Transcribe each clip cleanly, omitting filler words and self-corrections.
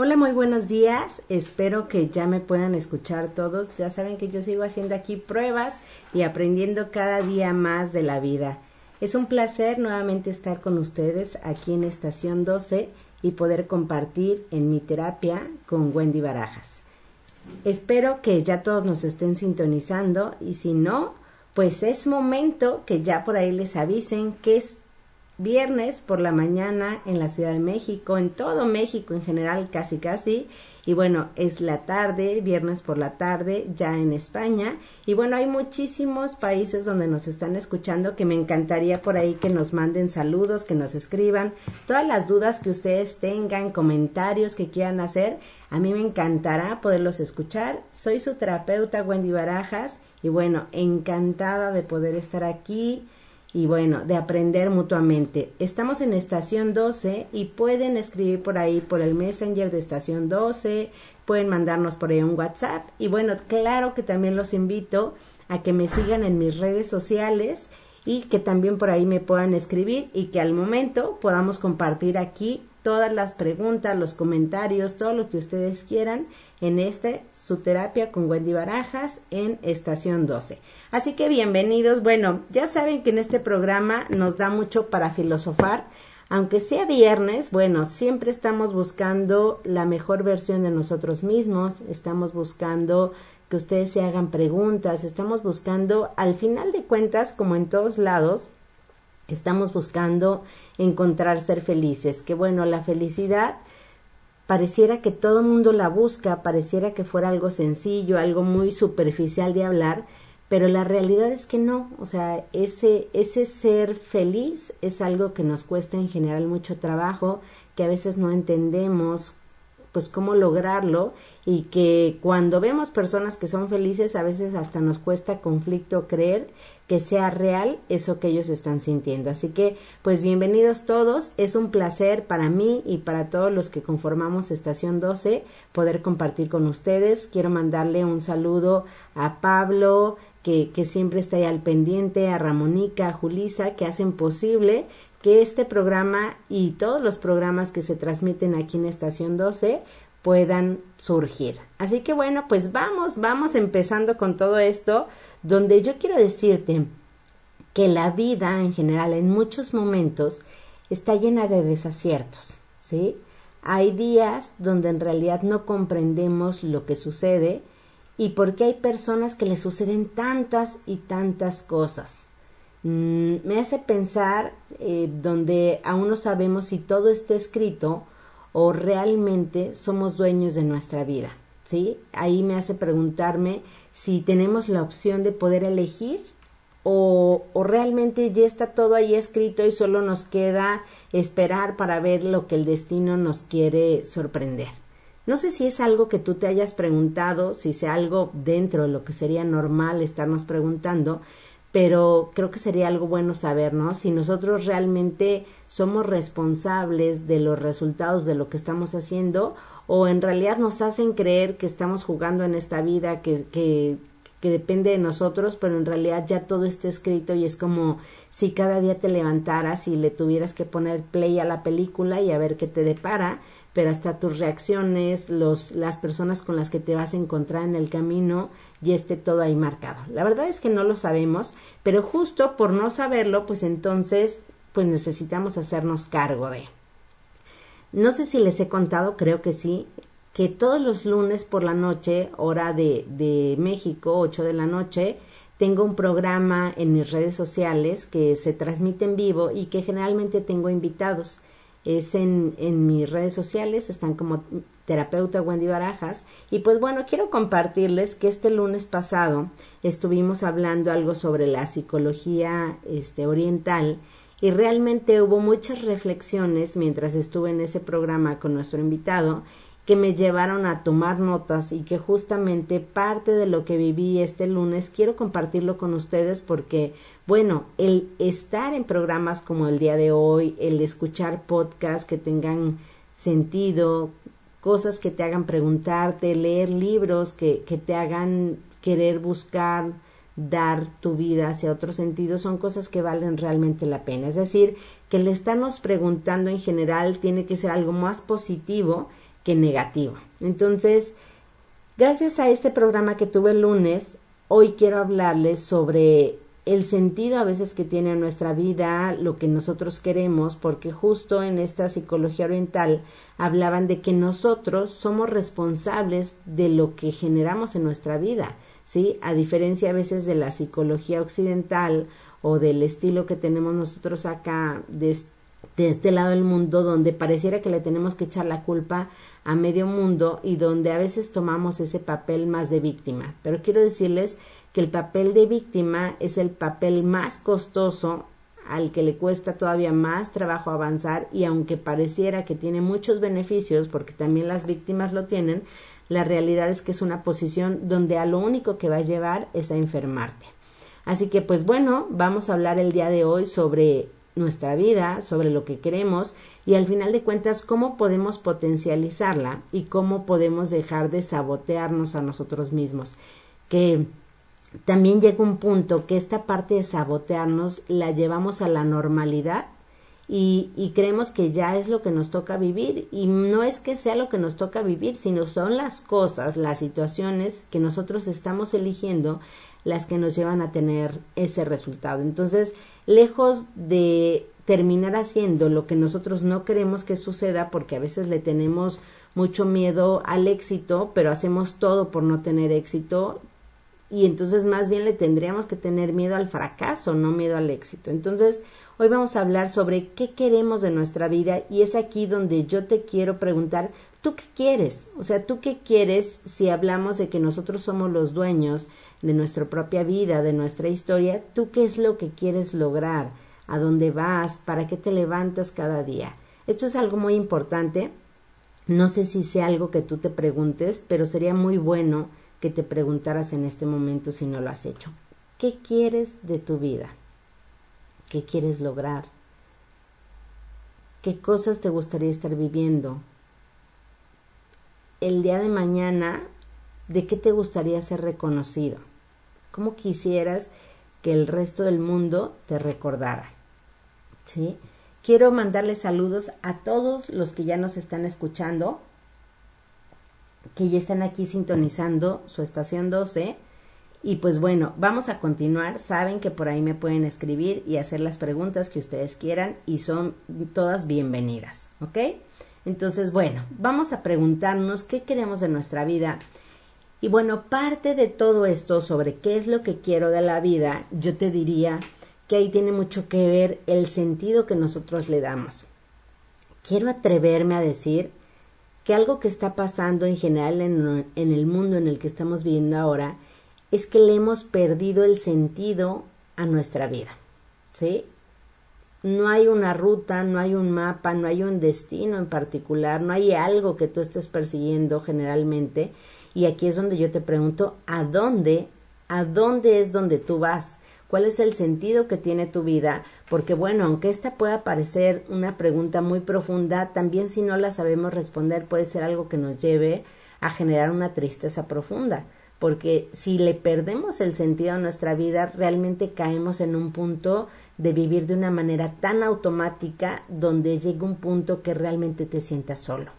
Hola, muy buenos días, espero que ya me puedan escuchar todos. Ya saben que yo sigo haciendo aquí pruebas y aprendiendo cada día más de la vida. Es un placer nuevamente estar con ustedes aquí en Estación 12 y poder compartir en mi terapia con Wendy Barajas. Espero que ya todos nos estén sintonizando y si no, pues es momento que ya por ahí les avisen que es viernes por la mañana en la Ciudad de México, en todo México en general, casi, y bueno, es la tarde, viernes por la tarde, ya en España, y bueno, hay muchísimos países donde nos están escuchando que me encantaría por ahí que nos manden saludos, que nos escriban, todas las dudas que ustedes tengan, comentarios que quieran hacer, a mí me encantará poderlos escuchar. Soy su terapeuta Wendy Barajas, y bueno, encantada de poder estar aquí, y bueno, de aprender mutuamente. Estamos en Estación 12 y pueden escribir por ahí, por el Messenger de Estación 12, pueden mandarnos por ahí un WhatsApp. Y bueno, claro que también los invito a que me sigan en mis redes sociales y que también por ahí me puedan escribir y que al momento podamos compartir aquí todas las preguntas, los comentarios, todo lo que ustedes quieran en su terapia con Wendy Barajas en Estación 12. Así que bienvenidos. Bueno, ya saben que en este programa nos da mucho para filosofar. Aunque sea viernes, bueno, siempre estamos buscando la mejor versión de nosotros mismos, estamos buscando que ustedes se hagan preguntas, estamos buscando, al final de cuentas, como en todos lados, estamos buscando encontrar ser felices, que bueno, la felicidad pareciera que todo el mundo la busca, pareciera que fuera algo sencillo, algo muy superficial de hablar, pero la realidad es que no, o sea, ese ser feliz es algo que nos cuesta en general mucho trabajo, que a veces no entendemos pues cómo lograrlo y que cuando vemos personas que son felices a veces hasta nos cuesta conflicto creer que sea real eso que ellos están sintiendo. Así que pues bienvenidos todos, es un placer para mí y para todos los que conformamos Estación 12 poder compartir con ustedes. Quiero mandarle un saludo a Pablo, que siempre está ahí al pendiente, a Ramonica, a Julisa, que hacen posible que este programa y todos los programas que se transmiten aquí en Estación 12 puedan surgir. Así que bueno, pues vamos empezando con todo esto, donde yo quiero decirte que la vida en general en muchos momentos está llena de desaciertos, ¿sí? Hay días donde en realidad no comprendemos lo que sucede y por qué hay personas que les suceden tantas y tantas cosas. Me hace pensar donde aún no sabemos si todo está escrito o realmente somos dueños de nuestra vida, ¿sí? Ahí me hace preguntarme si tenemos la opción de poder elegir o realmente ya está todo ahí escrito y solo nos queda esperar para ver lo que el destino nos quiere sorprender. No sé si es algo que tú te hayas preguntado, si sea algo dentro de lo que sería normal estarnos preguntando, pero creo que sería algo bueno saber, ¿no? Si nosotros realmente somos responsables de los resultados de lo que estamos haciendo o en realidad nos hacen creer que estamos jugando en esta vida, que depende de nosotros, pero en realidad ya todo está escrito y es como si cada día te levantaras y le tuvieras que poner play a la película y a ver qué te depara, pero hasta tus reacciones, las personas con las que te vas a encontrar en el camino y esté todo ahí marcado. La verdad es que no lo sabemos, pero justo por no saberlo, pues entonces pues necesitamos hacernos cargo de. No sé si les he contado, creo que sí, que todos los lunes por la noche, hora de México, 8 de la noche, tengo un programa en mis redes sociales que se transmite en vivo y que generalmente tengo invitados. Es en mis redes sociales, están como terapeuta Wendy Barajas. Y pues bueno, quiero compartirles que este lunes pasado estuvimos hablando algo sobre la psicología oriental y realmente hubo muchas reflexiones mientras estuve en ese programa con nuestro invitado que me llevaron a tomar notas y que justamente parte de lo que viví este lunes quiero compartirlo con ustedes porque, bueno, el estar en programas como el día de hoy, el escuchar podcasts que tengan sentido, cosas que te hagan preguntarte, leer libros que te hagan querer buscar, dar tu vida hacia otro sentido, son cosas que valen realmente la pena. Es decir, que el estarnos preguntando en general tiene que ser algo más positivo que negativa. Entonces, gracias a este programa que tuve el lunes, hoy quiero hablarles sobre el sentido a veces que tiene nuestra vida, lo que nosotros queremos, porque justo en esta psicología oriental hablaban de que nosotros somos responsables de lo que generamos en nuestra vida, ¿sí? A diferencia a veces de la psicología occidental o del estilo que tenemos nosotros acá de este lado del mundo, donde pareciera que le tenemos que echar la culpa a medio mundo y donde a veces tomamos ese papel más de víctima. Pero quiero decirles que el papel de víctima es el papel más costoso, al que le cuesta todavía más trabajo avanzar, y aunque pareciera que tiene muchos beneficios, porque también las víctimas lo tienen, la realidad es que es una posición donde a lo único que va a llevar es a enfermarte. Así que pues bueno, vamos a hablar el día de hoy sobre nuestra vida, sobre lo que queremos y al final de cuentas cómo podemos potencializarla y cómo podemos dejar de sabotearnos a nosotros mismos. Que también llega un punto que esta parte de sabotearnos la llevamos a la normalidad y creemos que ya es lo que nos toca vivir, y no es que sea lo que nos toca vivir, sino son las cosas, las situaciones que nosotros estamos eligiendo las que nos llevan a tener ese resultado. Entonces, lejos de terminar haciendo lo que nosotros no queremos que suceda, porque a veces le tenemos mucho miedo al éxito, pero hacemos todo por no tener éxito, y entonces más bien le tendríamos que tener miedo al fracaso, no miedo al éxito. Entonces, hoy vamos a hablar sobre qué queremos de nuestra vida, y es aquí donde yo te quiero preguntar, ¿tú qué quieres? O sea, ¿tú qué quieres si hablamos de que nosotros somos los dueños de nuestra propia vida, de nuestra historia? ¿Tú qué es lo que quieres lograr? ¿A dónde vas? ¿Para qué te levantas cada día? Esto es algo muy importante. No sé si sea algo que tú te preguntes, pero sería muy bueno que te preguntaras en este momento si no lo has hecho. ¿Qué quieres de tu vida? ¿Qué quieres lograr? ¿Qué cosas te gustaría estar viviendo? El día de mañana, ¿de qué te gustaría ser reconocido? ¿Cómo quisieras que el resto del mundo te recordara? ¿Sí? Quiero mandarles saludos a todos los que ya nos están escuchando, que ya están aquí sintonizando su estación 12, y pues bueno, vamos a continuar. Saben que por ahí me pueden escribir y hacer las preguntas que ustedes quieran y son todas bienvenidas, ¿ok? Entonces, bueno, vamos a preguntarnos qué queremos de nuestra vida. Y bueno, parte de todo esto sobre qué es lo que quiero de la vida, yo te diría que ahí tiene mucho que ver el sentido que nosotros le damos. Quiero atreverme a decir que algo que está pasando en general en el mundo en el que estamos viviendo ahora es que le hemos perdido el sentido a nuestra vida, ¿sí? No hay una ruta, no hay un mapa, no hay un destino en particular, no hay algo que tú estés persiguiendo generalmente, y aquí es donde yo te pregunto, ¿a dónde es donde tú vas? ¿Cuál es el sentido que tiene tu vida? Porque bueno, aunque esta pueda parecer una pregunta muy profunda, también si no la sabemos responder puede ser algo que nos lleve a generar una tristeza profunda. Porque si le perdemos el sentido a nuestra vida, realmente caemos en un punto de vivir de una manera tan automática donde llega un punto que realmente te sientas solo.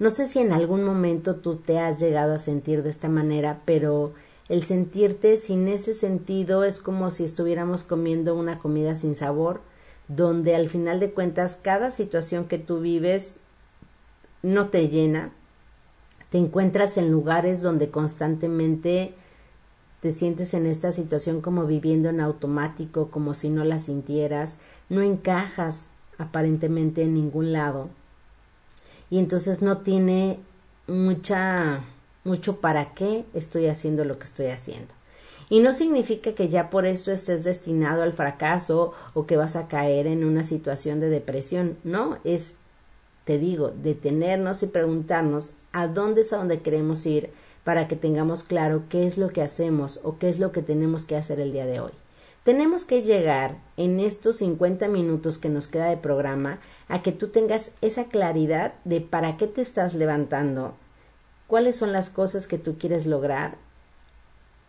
No sé si en algún momento tú te has llegado a sentir de esta manera, pero el sentirte sin ese sentido es como si estuviéramos comiendo una comida sin sabor, donde al final de cuentas cada situación que tú vives no te llena. Te encuentras en lugares donde constantemente te sientes en esta situación como viviendo en automático, como si no la sintieras. No encajas aparentemente en ningún lado. Y entonces no tiene mucho para qué estoy haciendo lo que estoy haciendo. Y no significa que ya por esto estés destinado al fracaso o que vas a caer en una situación de depresión. No, es, te digo, detenernos y preguntarnos a dónde es a donde queremos ir para que tengamos claro qué es lo que hacemos o qué es lo que tenemos que hacer el día de hoy. Tenemos que llegar en estos 50 minutos que nos queda de programa a que tú tengas esa claridad de para qué te estás levantando, cuáles son las cosas que tú quieres lograr,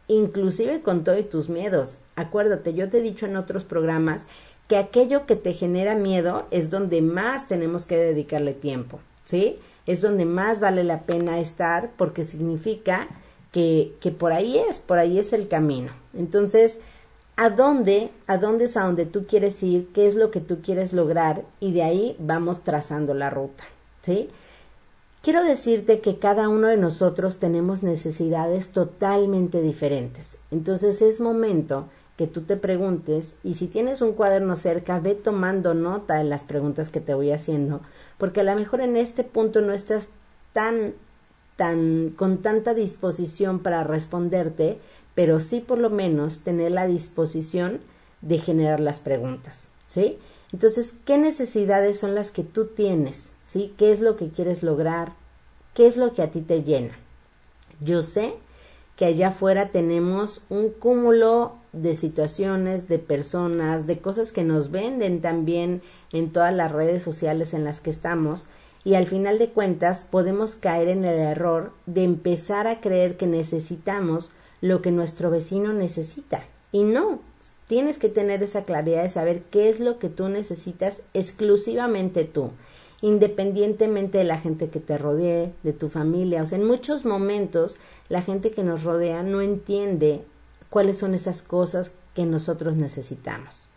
inclusive con todos tus miedos. Acuérdate, yo te he dicho en otros programas que aquello que te genera miedo es donde más tenemos que dedicarle tiempo, ¿sí? es donde más vale la pena estar, porque significa que por ahí es el camino. Entonces, ¿a dónde es a donde tú quieres ir? ¿Qué es lo que tú quieres lograr? Y de ahí vamos trazando la ruta, ¿sí? Quiero decirte que cada uno de nosotros tenemos necesidades totalmente diferentes. Entonces, es momento que tú te preguntes, y si tienes un cuaderno cerca, ve tomando nota de las preguntas que te voy haciendo, porque a lo mejor en este punto no estás tan con tanta disposición para responderte, pero sí por lo menos tener la disposición de generar las preguntas, ¿sí? Entonces, ¿qué necesidades son las que tú tienes? ¿Sí? ¿Qué es lo que quieres lograr? ¿Qué es lo que a ti te llena? Yo sé que allá afuera tenemos un cúmulo de situaciones, de personas, de cosas que nos venden también en todas las redes sociales en las que estamos, y al final de cuentas podemos caer en el error de empezar a creer que necesitamos lo que nuestro vecino necesita, y no, tienes que tener esa claridad de saber qué es lo que tú necesitas exclusivamente tú, independientemente de la gente que te rodee, de tu familia. O sea, en muchos momentos la gente que nos rodea no entiende cuáles son esas cosas que nosotros necesitamos.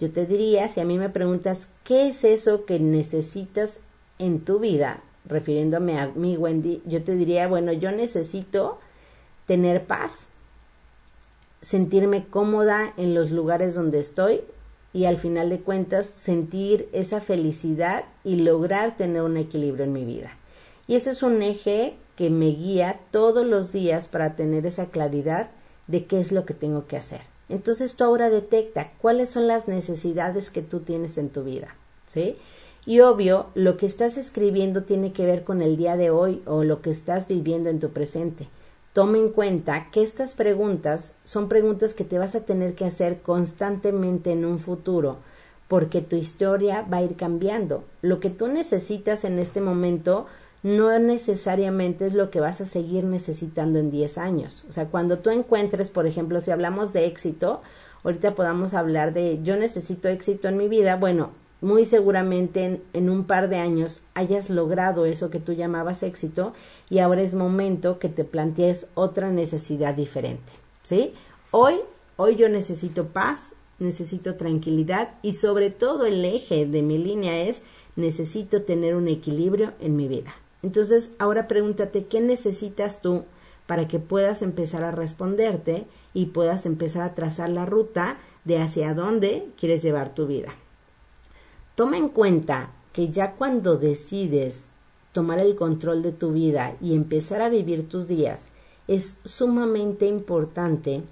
Yo te diría, si a mí me preguntas qué es eso que necesitas en tu vida, refiriéndome a mí, Wendy, yo te diría, bueno, yo necesito tener paz, sentirme cómoda en los lugares donde estoy, y al final de cuentas sentir esa felicidad y lograr tener un equilibrio en mi vida. Y ese es un eje que me guía todos los días para tener esa claridad de qué es lo que tengo que hacer. Entonces tú ahora detecta cuáles son las necesidades que tú tienes en tu vida, ¿sí? Y obvio, lo que estás escribiendo tiene que ver con el día de hoy o lo que estás viviendo en tu presente. Toma en cuenta que estas preguntas son preguntas que te vas a tener que hacer constantemente en un futuro, porque tu historia va a ir cambiando. Lo que tú necesitas en este momento no necesariamente es lo que vas a seguir necesitando en 10 años. O sea, cuando tú encuentres, por ejemplo, si hablamos de éxito, ahorita podamos hablar de yo necesito éxito en mi vida. Bueno, muy seguramente en un par de años hayas logrado eso que tú llamabas éxito, y ahora es momento que te plantees otra necesidad diferente, ¿sí? Hoy yo necesito paz, necesito tranquilidad, y sobre todo el eje de mi línea es necesito tener un equilibrio en mi vida. Entonces, ahora pregúntate qué necesitas tú para que puedas empezar a responderte y puedas empezar a trazar la ruta de hacia dónde quieres llevar tu vida. Toma en cuenta que ya cuando decides tomar el control de tu vida y empezar a vivir tus días, es sumamente importante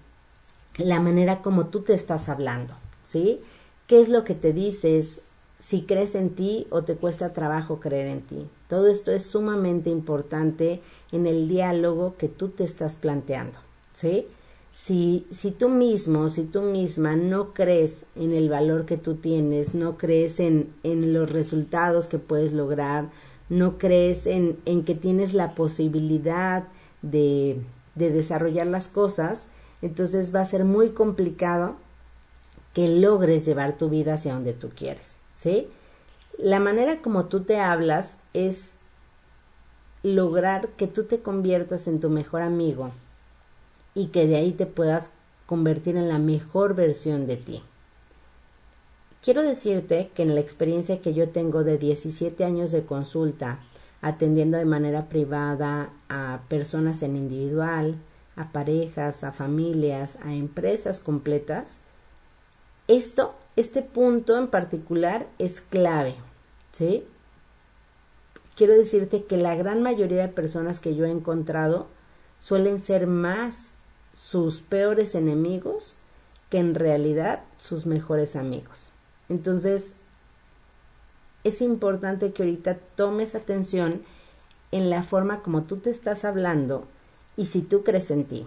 la manera como tú te estás hablando, ¿sí? ¿Qué es lo que te dices? Si crees en ti o te cuesta trabajo creer en ti. Todo esto es sumamente importante en el diálogo que tú te estás planteando, ¿sí? Si tú mismo, si tú misma no crees en el valor que tú tienes, no crees en los resultados que puedes lograr, no crees en que tienes la posibilidad de desarrollar las cosas, entonces va a ser muy complicado que logres llevar tu vida hacia donde tú quieres, ¿sí? La manera como tú te hablas es lograr que tú te conviertas en tu mejor amigo, y que de ahí te puedas convertir en la mejor versión de ti. Quiero decirte que en la experiencia que yo tengo de 17 años de consulta, atendiendo de manera privada a personas en individual, a parejas, a familias, a empresas completas, este punto en particular es clave, ¿sí? Quiero decirte que la gran mayoría de personas que yo he encontrado suelen ser más sus peores enemigos que en realidad sus mejores amigos. Entonces, es importante que ahorita tomes atención en la forma como tú te estás hablando y si tú crees en ti.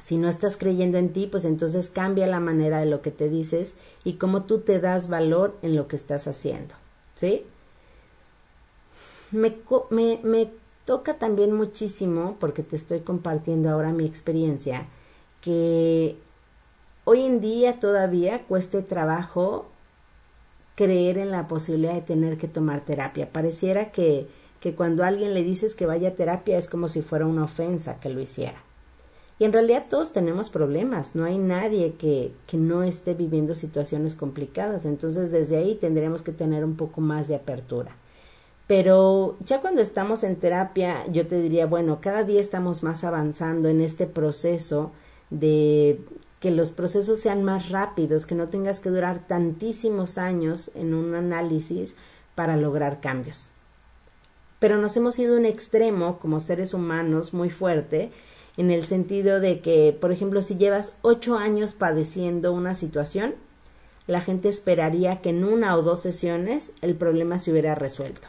Si no estás creyendo en ti, pues entonces cambia la manera de lo que te dices y cómo tú te das valor en lo que estás haciendo, ¿sí? Me toca también muchísimo, porque te estoy compartiendo ahora mi experiencia, que hoy en día todavía cueste trabajo creer en la posibilidad de tener que tomar terapia. Pareciera que que cuando a alguien le dices que vaya a terapia es como si fuera una ofensa que lo hiciera. Y en realidad todos tenemos problemas, no hay nadie que no esté viviendo situaciones complicadas, entonces desde ahí tendremos que tener un poco más de apertura. Pero ya cuando estamos en terapia, yo te diría, bueno, cada día estamos más avanzando en este proceso de que los procesos sean más rápidos, que no tengas que durar tantísimos años en un análisis para lograr cambios. Pero nos hemos ido a un extremo como seres humanos muy fuerte, en el sentido de que, por ejemplo, si llevas 8 años padeciendo una situación, la gente esperaría que en 1 o 2 sesiones el problema se hubiera resuelto.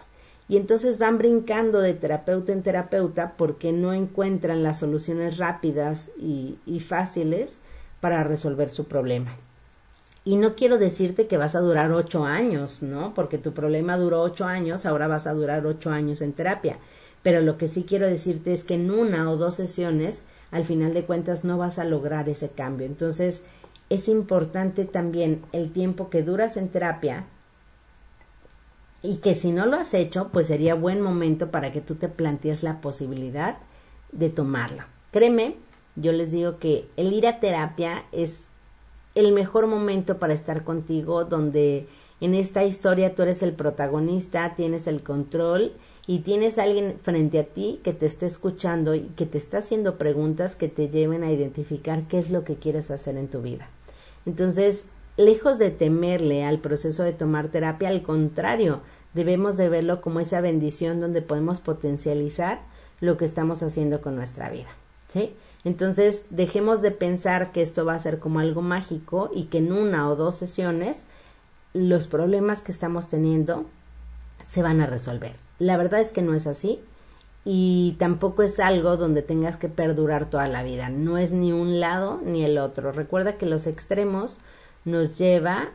Y entonces van brincando de terapeuta en terapeuta porque no encuentran las soluciones rápidas y fáciles para resolver su problema. Y no quiero decirte que vas a durar 8 años, ¿no? Porque tu problema duró 8 años, ahora vas a durar 8 años en terapia. Pero lo que sí quiero decirte es que en 1 o 2 sesiones, al final de cuentas, no vas a lograr ese cambio. Entonces, es importante también el tiempo que duras en terapia y que si no lo has hecho, pues sería buen momento para que tú te plantees la posibilidad de tomarla. Créeme, yo les digo que el ir a terapia es el mejor momento para estar contigo, donde en esta historia tú eres el protagonista, tienes el control y tienes a alguien frente a ti que te está escuchando y que te está haciendo preguntas que te lleven a identificar qué es lo que quieres hacer en tu vida. Entonces, lejos de temerle al proceso de tomar terapia, al contrario, debemos de verlo como esa bendición donde podemos potencializar lo que estamos haciendo con nuestra vida, ¿sí? Entonces, dejemos de pensar que esto va a ser como algo mágico y que en 1 o 2 sesiones los problemas que estamos teniendo se van a resolver. La verdad es que no es así y tampoco es algo donde tengas que perdurar toda la vida. No es ni un lado ni el otro. Recuerda que los extremos nos lleva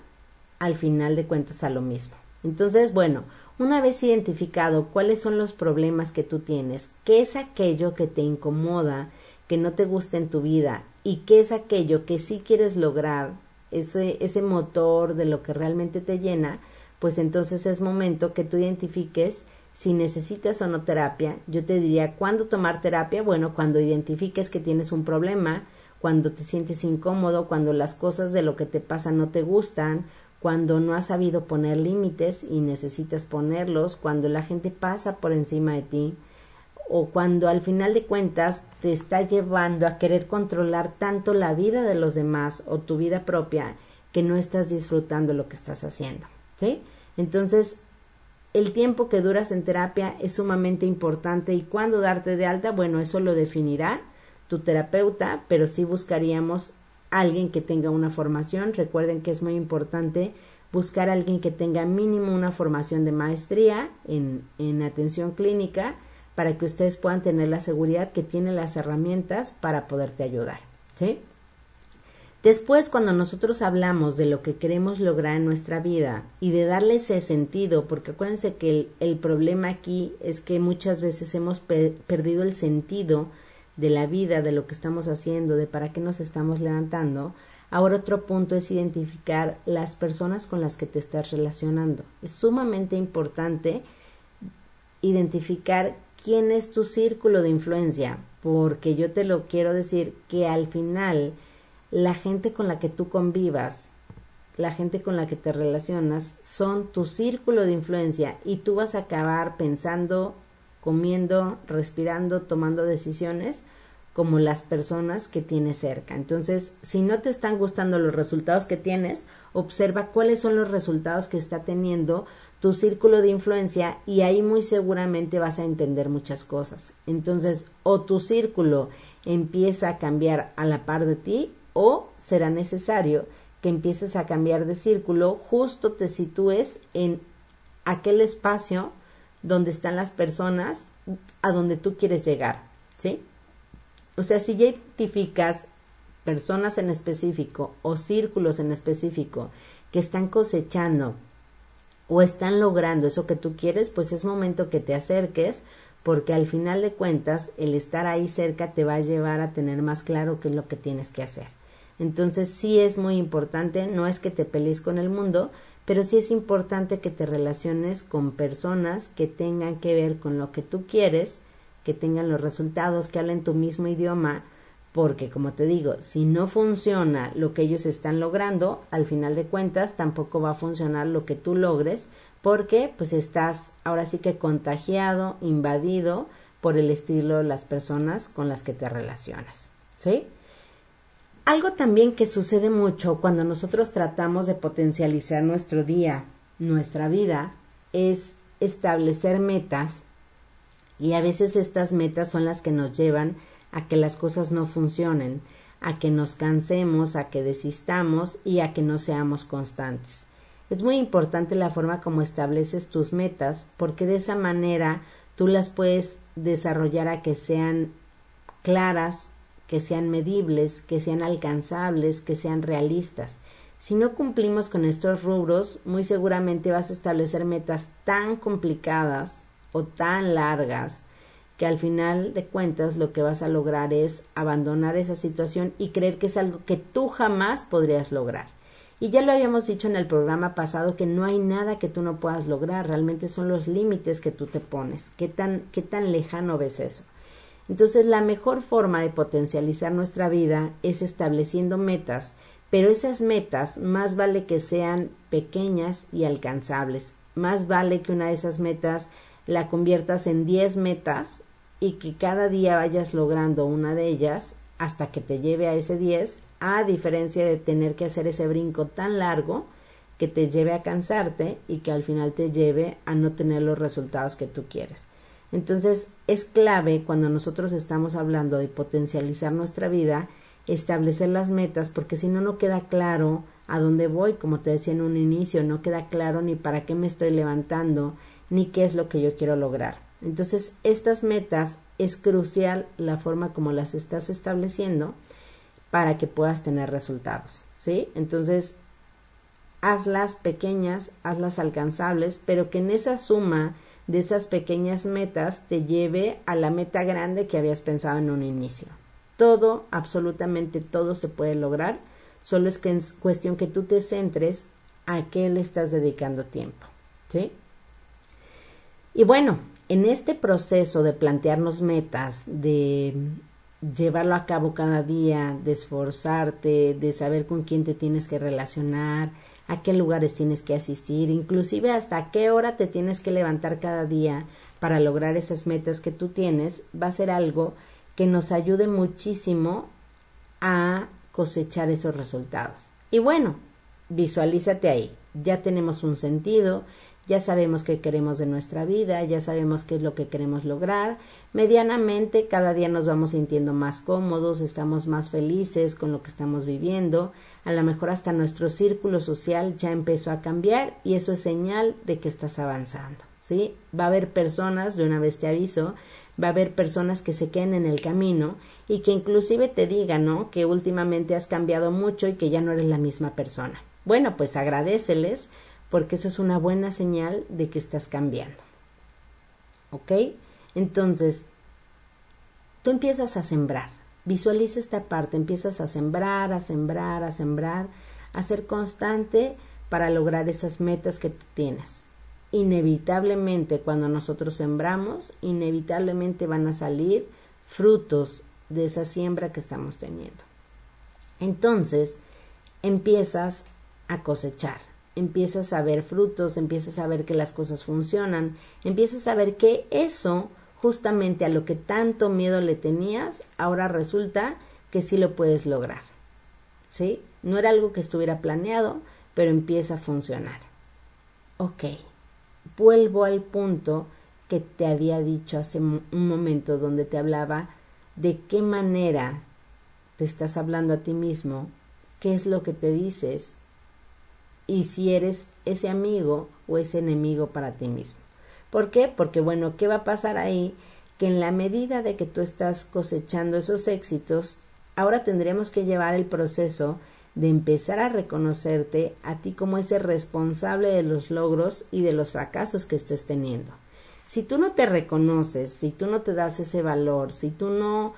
al final de cuentas a lo mismo. Entonces, bueno, una vez identificado cuáles son los problemas que tú tienes, qué es aquello que te incomoda, que no te gusta en tu vida y qué es aquello que sí quieres lograr, ese motor de lo que realmente te llena, pues entonces es momento que tú identifiques si necesitas o no terapia. Yo te diría, ¿cuándo tomar terapia? Bueno, cuando identifiques que tienes un problema, cuando te sientes incómodo, cuando las cosas de lo que te pasa no te gustan, cuando no has sabido poner límites y necesitas ponerlos, cuando la gente pasa por encima de ti, o cuando al final de cuentas te está llevando a querer controlar tanto la vida de los demás o tu vida propia que no estás disfrutando lo que estás haciendo, ¿sí? Entonces, el tiempo que duras en terapia es sumamente importante y cuándo darte de alta, bueno, eso lo definirá tu terapeuta, pero sí buscaríamos a alguien que tenga una formación. Recuerden que es muy importante buscar a alguien que tenga mínimo una formación de maestría en atención clínica para que ustedes puedan tener la seguridad que tiene las herramientas para poderte ayudar, ¿sí? Después, cuando nosotros hablamos de lo que queremos lograr en nuestra vida y de darle ese sentido, porque acuérdense que el problema aquí es que muchas veces hemos perdido el sentido de la vida, de lo que estamos haciendo, de para qué nos estamos levantando. Ahora otro punto es identificar las personas con las que te estás relacionando. Es sumamente importante identificar quién es tu círculo de influencia, porque yo te lo quiero decir que al final la gente con la que tú convivas, la gente con la que te relacionas, son tu círculo de influencia y tú vas a acabar pensando, comiendo, respirando, tomando decisiones como las personas que tienes cerca. Entonces, si no te están gustando los resultados que tienes, observa cuáles son los resultados que está teniendo tu círculo de influencia y ahí muy seguramente vas a entender muchas cosas. Entonces, o tu círculo empieza a cambiar a la par de ti, o será necesario que empieces a cambiar de círculo, justo te sitúes en aquel espacio donde están las personas a donde tú quieres llegar, ¿sí? O sea, si ya identificas personas en específico o círculos en específico que están cosechando o están logrando eso que tú quieres, pues es momento que te acerques, porque al final de cuentas el estar ahí cerca te va a llevar a tener más claro qué es lo que tienes que hacer. Entonces sí es muy importante, no es que te pelees con el mundo, pero sí es importante que te relaciones con personas que tengan que ver con lo que tú quieres, que tengan los resultados, que hablen tu mismo idioma, porque como te digo, si no funciona lo que ellos están logrando, al final de cuentas tampoco va a funcionar lo que tú logres, porque pues estás ahora sí que contagiado, invadido por el estilo de las personas con las que te relacionas, ¿sí? Algo también que sucede mucho cuando nosotros tratamos de potencializar nuestro día, nuestra vida, es establecer metas, y a veces estas metas son las que nos llevan a que las cosas no funcionen, a que nos cansemos, a que desistamos y a que no seamos constantes. Es muy importante la forma como estableces tus metas, porque de esa manera tú las puedes desarrollar a que sean claras, que sean medibles, que sean alcanzables, que sean realistas. Si no cumplimos con estos rubros, muy seguramente vas a establecer metas tan complicadas o tan largas que al final de cuentas lo que vas a lograr es abandonar esa situación y creer que es algo que tú jamás podrías lograr. Y ya lo habíamos dicho en el programa pasado, que no hay nada que tú no puedas lograr, realmente son los límites que tú te pones. ¿Qué tan lejano ves eso? Entonces, la mejor forma de potencializar nuestra vida es estableciendo metas, pero esas metas más vale que sean pequeñas y alcanzables. Más vale que una de esas metas la conviertas en 10 metas y que cada día vayas logrando una de ellas hasta que te lleve a ese 10, a diferencia de tener que hacer ese brinco tan largo que te lleve a cansarte y que al final te lleve a no tener los resultados que tú quieres. Entonces, es clave cuando nosotros estamos hablando de potencializar nuestra vida, establecer las metas, porque si no, no queda claro a dónde voy, como te decía en un inicio, no queda claro ni para qué me estoy levantando, ni qué es lo que yo quiero lograr. Entonces, estas metas es crucial la forma como las estás estableciendo para que puedas tener resultados, ¿sí? Entonces, hazlas pequeñas, hazlas alcanzables, pero que en esa suma de esas pequeñas metas te lleve a la meta grande que habías pensado en un inicio. Todo, absolutamente todo se puede lograr, solo es que es cuestión que tú te centres a qué le estás dedicando tiempo, ¿sí? Y bueno, en este proceso de plantearnos metas, de llevarlo a cabo cada día, de esforzarte, de saber con quién te tienes que relacionar, a qué lugares tienes que asistir, inclusive hasta qué hora te tienes que levantar cada día para lograr esas metas que tú tienes, va a ser algo que nos ayude muchísimo a cosechar esos resultados. Y bueno, visualízate ahí, ya tenemos un sentido, ya sabemos qué queremos de nuestra vida, ya sabemos qué es lo que queremos lograr. Medianamente cada día nos vamos sintiendo más cómodos, estamos más felices con lo que estamos viviendo, a lo mejor hasta nuestro círculo social ya empezó a cambiar y eso es señal de que estás avanzando, ¿sí? Va a haber personas, de una vez te aviso, va a haber personas que se queden en el camino y que inclusive te digan, ¿no?, que últimamente has cambiado mucho y que ya no eres la misma persona. Bueno, pues agradéceles, porque eso es una buena señal de que estás cambiando, ¿ok? Entonces, tú empiezas a sembrar. Visualiza esta parte, empiezas a sembrar, a sembrar, a sembrar, a ser constante para lograr esas metas que tú tienes. Inevitablemente, cuando nosotros sembramos, inevitablemente van a salir frutos de esa siembra que estamos teniendo. Entonces, empiezas a cosechar, empiezas a ver frutos, empiezas a ver que las cosas funcionan, empiezas a ver que eso justamente a lo que tanto miedo le tenías, ahora resulta que sí lo puedes lograr, ¿sí? No era algo que estuviera planeado, pero empieza a funcionar. Ok, vuelvo al punto que te había dicho hace un momento, donde te hablaba de qué manera te estás hablando a ti mismo, qué es lo que te dices y si eres ese amigo o ese enemigo para ti mismo. ¿Por qué? Porque, bueno, ¿qué va a pasar ahí? Que en la medida de que tú estás cosechando esos éxitos, ahora tendremos que llevar el proceso de empezar a reconocerte a ti como ese responsable de los logros y de los fracasos que estés teniendo. Si tú no te reconoces, si tú no te das ese valor, si tú no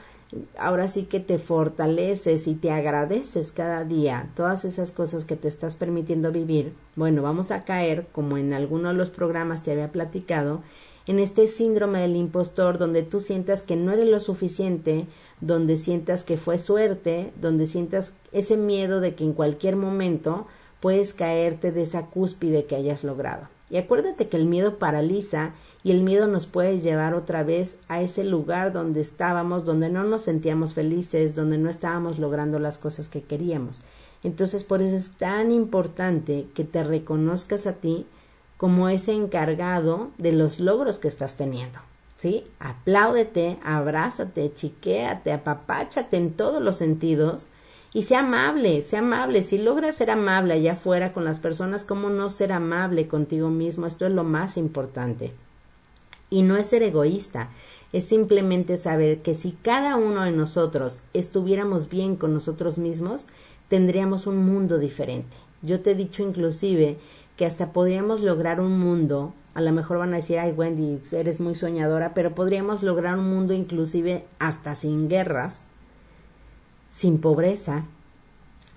ahora sí que te fortaleces y te agradeces cada día todas esas cosas que te estás permitiendo vivir, bueno, vamos a caer, como en alguno de los programas te había platicado, en este síndrome del impostor, donde tú sientas que no eres lo suficiente, donde sientas que fue suerte, donde sientas ese miedo de que en cualquier momento puedes caerte de esa cúspide que hayas logrado. Y acuérdate que el miedo paraliza y el miedo nos puede llevar otra vez a ese lugar donde estábamos, donde no nos sentíamos felices, donde no estábamos logrando las cosas que queríamos. Entonces, por eso es tan importante que te reconozcas a ti como ese encargado de los logros que estás teniendo, ¿sí? Apláudete, abrázate, chiquéate, apapáchate en todos los sentidos y sea amable, sea amable. Si logras ser amable allá afuera con las personas, ¿cómo no ser amable contigo mismo? Esto es lo más importante. Y no es ser egoísta, es simplemente saber que si cada uno de nosotros estuviéramos bien con nosotros mismos, tendríamos un mundo diferente. Yo te he dicho inclusive que hasta podríamos lograr un mundo, a lo mejor van a decir, ay Wendy, eres muy soñadora, pero podríamos lograr un mundo inclusive hasta sin guerras, sin pobreza,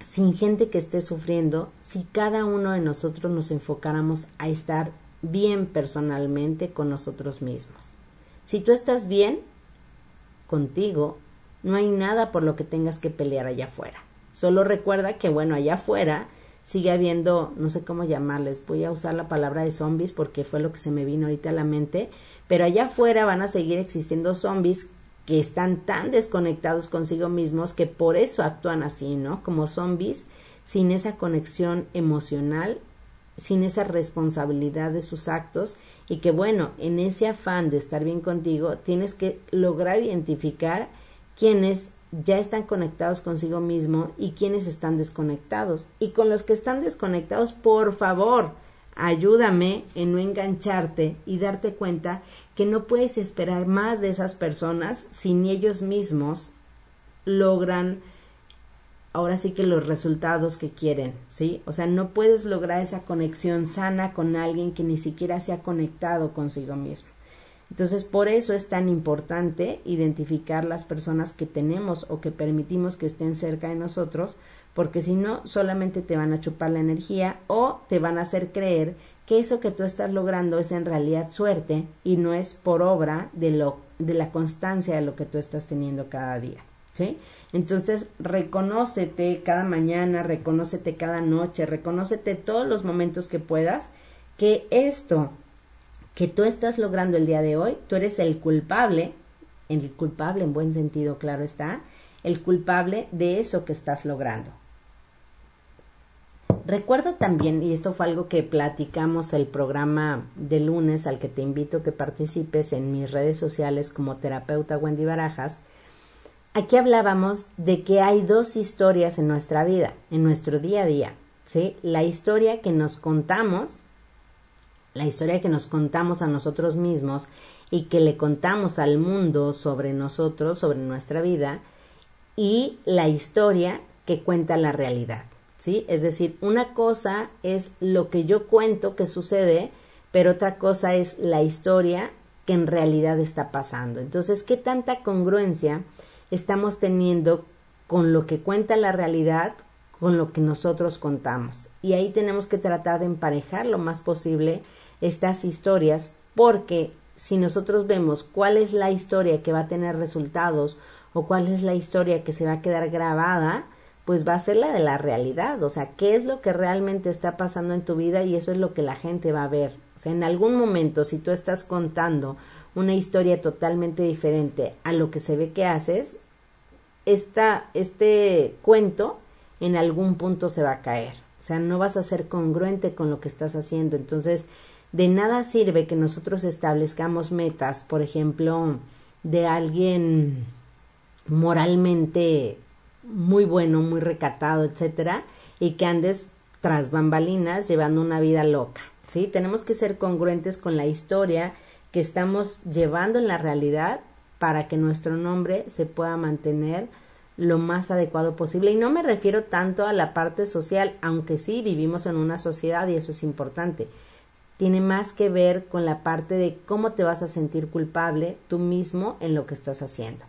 sin gente que esté sufriendo, si cada uno de nosotros nos enfocáramos a estar bien personalmente con nosotros mismos. Si tú estás bien contigo, no hay nada por lo que tengas que pelear allá afuera. Solo recuerda que, bueno, allá afuera sigue habiendo, no sé cómo llamarles, voy a usar la palabra de zombies porque fue lo que se me vino ahorita a la mente, pero allá afuera van a seguir existiendo zombies que están tan desconectados consigo mismos que por eso actúan así, ¿no? Como zombies, sin esa conexión emocional, sin esa responsabilidad de sus actos, y que bueno, en ese afán de estar bien contigo, tienes que lograr identificar quiénes ya están conectados consigo mismo y quiénes están desconectados. Y con los que están desconectados, por favor, ayúdame en no engancharte y darte cuenta que no puedes esperar más de esas personas si ni ellos mismos logran ahora sí que los resultados que quieren, ¿sí? O sea, no puedes lograr esa conexión sana con alguien que ni siquiera se ha conectado consigo mismo. Entonces, por eso es tan importante identificar las personas que tenemos o que permitimos que estén cerca de nosotros, porque si no, solamente te van a chupar la energía o te van a hacer creer que eso que tú estás logrando es en realidad suerte y no es por obra de la constancia de lo que tú estás teniendo cada día, ¿sí? Entonces, reconócete cada mañana, reconócete cada noche, reconócete todos los momentos que puedas, que esto que tú estás logrando el día de hoy, tú eres el culpable en buen sentido, claro está, el culpable de eso que estás logrando. Recuerda también, y esto fue algo que platicamos el programa de lunes, al que te invito que participes en mis redes sociales como terapeuta Wendy Barajas, aquí hablábamos de que hay dos historias en nuestra vida, en nuestro día a día, ¿sí? La historia que nos contamos, la historia que nos contamos a nosotros mismos y que le contamos al mundo sobre nosotros, sobre nuestra vida, y la historia que cuenta la realidad, ¿sí? Es decir, una cosa es lo que yo cuento que sucede, pero otra cosa es la historia que en realidad está pasando. Entonces, ¿qué tanta congruencia estamos teniendo con lo que cuenta la realidad, con lo que nosotros contamos? Y ahí tenemos que tratar de emparejar lo más posible estas historias, porque si nosotros vemos cuál es la historia que va a tener resultados o cuál es la historia que se va a quedar grabada, pues va a ser la de la realidad. O sea, ¿qué es lo que realmente está pasando en tu vida? Y eso es lo que la gente va a ver. O sea, en algún momento, si tú estás contando una historia totalmente diferente a lo que se ve que haces, este cuento en algún punto se va a caer. O sea, no vas a ser congruente con lo que estás haciendo. Entonces, de nada sirve que nosotros establezcamos metas, por ejemplo, de alguien moralmente muy bueno, muy recatado, etcétera, y que andes tras bambalinas llevando una vida loca, ¿sí? Tenemos que ser congruentes con la historia que estamos llevando en la realidad para que nuestro nombre se pueda mantener lo más adecuado posible. Y no me refiero tanto a la parte social, aunque sí vivimos en una sociedad y eso es importante. Tiene más que ver con la parte de cómo te vas a sentir culpable tú mismo en lo que estás haciendo.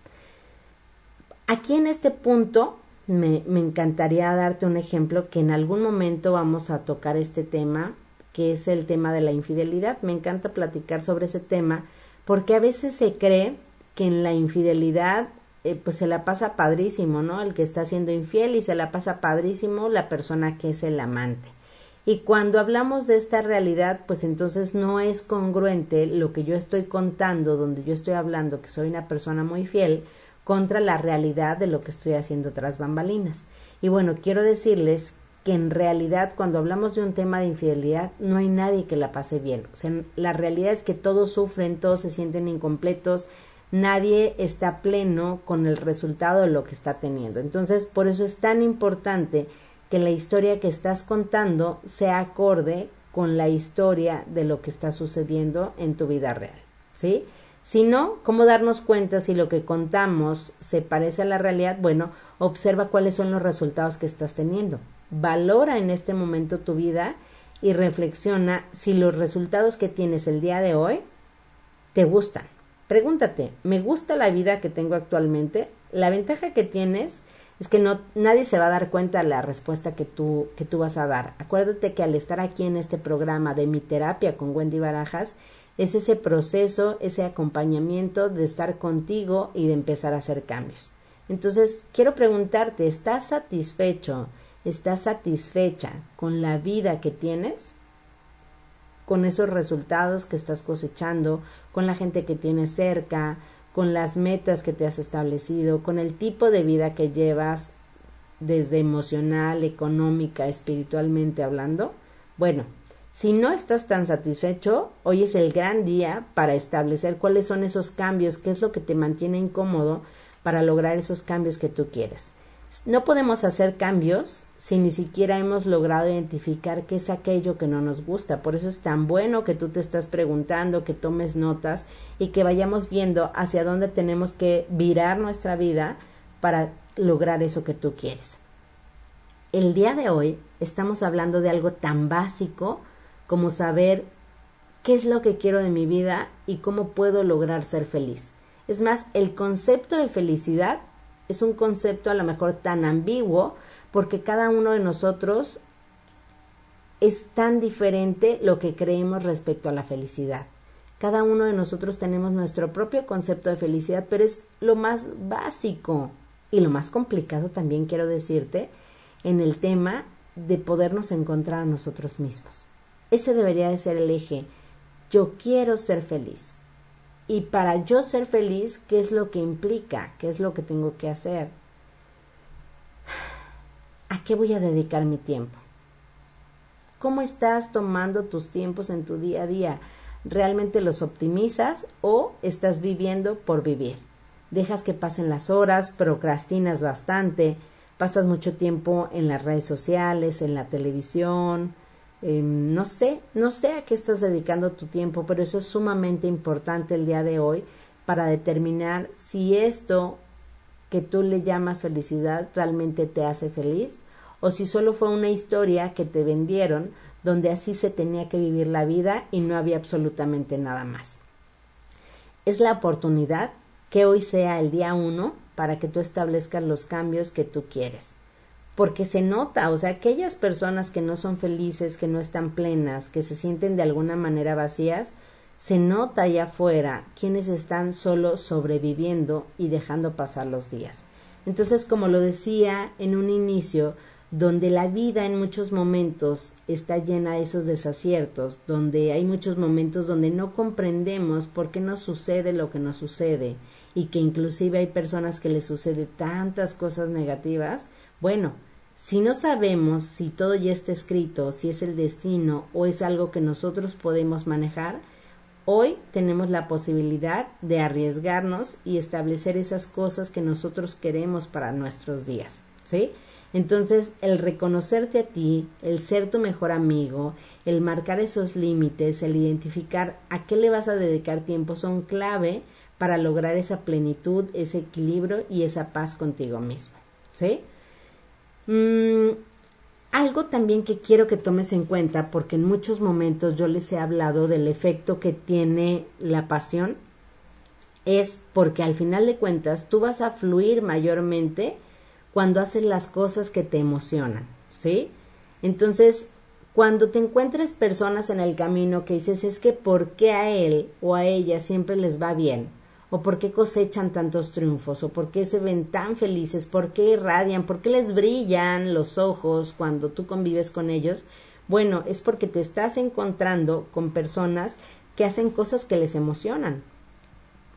Aquí en este punto me encantaría darte un ejemplo, que en algún momento vamos a tocar este tema, que es el tema de la infidelidad. Me encanta platicar sobre ese tema porque a veces se cree que en la infidelidad pues se la pasa padrísimo, ¿no? El que está siendo infiel, y se la pasa padrísimo la persona que es el amante. Y cuando hablamos de esta realidad, pues entonces no es congruente lo que yo estoy contando, donde yo estoy hablando que soy una persona muy fiel, contra la realidad de lo que estoy haciendo tras bambalinas. Y bueno, quiero decirles que en realidad cuando hablamos de un tema de infidelidad no hay nadie que la pase bien. O sea, la realidad es que todos sufren, todos se sienten incompletos, nadie está pleno con el resultado de lo que está teniendo. Entonces, por eso es tan importante que la historia que estás contando sea acorde con la historia de lo que está sucediendo en tu vida real, ¿sí? Si no, ¿cómo darnos cuenta si lo que contamos se parece a la realidad? Bueno, observa cuáles son los resultados que estás teniendo. Valora en este momento tu vida y reflexiona si los resultados que tienes el día de hoy te gustan. Pregúntate, ¿me gusta la vida que tengo actualmente? La ventaja que tienes es que nadie se va a dar cuenta de la respuesta que tú vas a dar. Acuérdate que al estar aquí en este programa de Mi Terapia con Wendy Barajas, es ese proceso, ese acompañamiento de estar contigo y de empezar a hacer cambios. Entonces, quiero preguntarte, ¿estás satisfecho? ¿Estás satisfecha con la vida que tienes? Con esos resultados que estás cosechando, con la gente que tienes cerca, con las metas que te has establecido, con el tipo de vida que llevas desde emocional, económica, espiritualmente hablando. Bueno, si no estás tan satisfecho, hoy es el gran día para establecer cuáles son esos cambios, qué es lo que te mantiene incómodo para lograr esos cambios que tú quieres. No podemos hacer cambios si ni siquiera hemos logrado identificar qué es aquello que no nos gusta. Por eso es tan bueno que tú te estás preguntando, que tomes notas y que vayamos viendo hacia dónde tenemos que virar nuestra vida para lograr eso que tú quieres. El día de hoy estamos hablando de algo tan básico como saber qué es lo que quiero de mi vida y cómo puedo lograr ser feliz. Es más, el concepto de felicidad es un concepto a lo mejor tan ambiguo porque cada uno de nosotros es tan diferente lo que creemos respecto a la felicidad. Cada uno de nosotros tenemos nuestro propio concepto de felicidad, pero es lo más básico y lo más complicado también, quiero decirte, en el tema de podernos encontrar a nosotros mismos. Ese debería de ser el eje. Yo quiero ser feliz. Y para yo ser feliz, ¿qué es lo que implica? ¿Qué es lo que tengo que hacer? ¿A qué voy a dedicar mi tiempo? ¿Cómo estás tomando tus tiempos en tu día a día? ¿Realmente los optimizas o estás viviendo por vivir? ¿Dejas que pasen las horas, procrastinas bastante, pasas mucho tiempo en las redes sociales, en la televisión? No sé a qué estás dedicando tu tiempo, pero eso es sumamente importante el día de hoy para determinar si esto que tú le llamas felicidad realmente te hace feliz o si solo fue una historia que te vendieron donde así se tenía que vivir la vida y no había absolutamente nada más. Es la oportunidad que hoy sea el día 1 para que tú establezcas los cambios que tú quieres. Porque se nota, o sea, aquellas personas que no son felices, que no están plenas, que se sienten de alguna manera vacías, se nota allá afuera quienes están solo sobreviviendo y dejando pasar los días. Entonces, como lo decía en un inicio, donde la vida en muchos momentos está llena de esos desaciertos, donde hay muchos momentos donde no comprendemos por qué nos sucede lo que nos sucede y que inclusive hay personas que les sucede tantas cosas negativas, bueno, si no sabemos si todo ya está escrito, si es el destino o es algo que nosotros podemos manejar, hoy tenemos la posibilidad de arriesgarnos y establecer esas cosas que nosotros queremos para nuestros días, ¿sí? Entonces, el reconocerte a ti, el ser tu mejor amigo, el marcar esos límites, el identificar a qué le vas a dedicar tiempo son clave para lograr esa plenitud, ese equilibrio y esa paz contigo mismo, ¿sí? Algo también que quiero que tomes en cuenta, porque en muchos momentos yo les he hablado del efecto que tiene la pasión es porque al final de cuentas tú vas a fluir mayormente cuando haces las cosas que te emocionan, ¿sí? Entonces, cuando te encuentres personas en el camino que dices, es que ¿por qué a él o a ella siempre les va bien? ¿O por qué cosechan tantos triunfos? ¿O por qué se ven tan felices? ¿Por qué irradian? ¿Por qué les brillan los ojos cuando tú convives con ellos? Bueno, es porque te estás encontrando con personas que hacen cosas que les emocionan.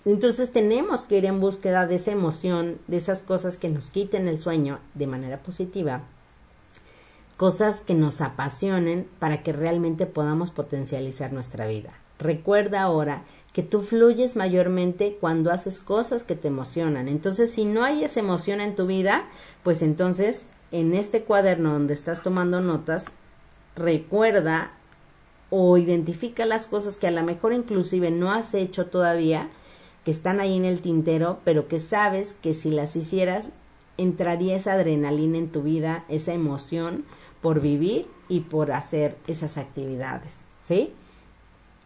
Entonces tenemos que ir en búsqueda de esa emoción, de esas cosas que nos quiten el sueño de manera positiva, cosas que nos apasionen para que realmente podamos potencializar nuestra vida. Recuerda ahora que tú fluyes mayormente cuando haces cosas que te emocionan. Entonces, si no hay esa emoción en tu vida, pues entonces en este cuaderno donde estás tomando notas, recuerda o identifica las cosas que a lo mejor inclusive no has hecho todavía, que están ahí en el tintero, pero que sabes que si las hicieras, entraría esa adrenalina en tu vida, esa emoción por vivir y por hacer esas actividades, ¿sí?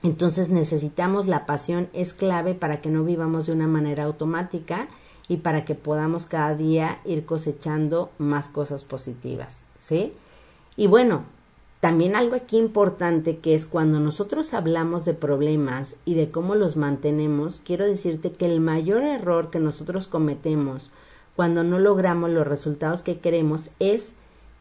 Entonces necesitamos la pasión, es clave para que no vivamos de una manera automática y para que podamos cada día ir cosechando más cosas positivas, ¿sí? Y bueno, también algo aquí importante que es cuando nosotros hablamos de problemas y de cómo los mantenemos, quiero decirte que el mayor error que nosotros cometemos cuando no logramos los resultados que queremos es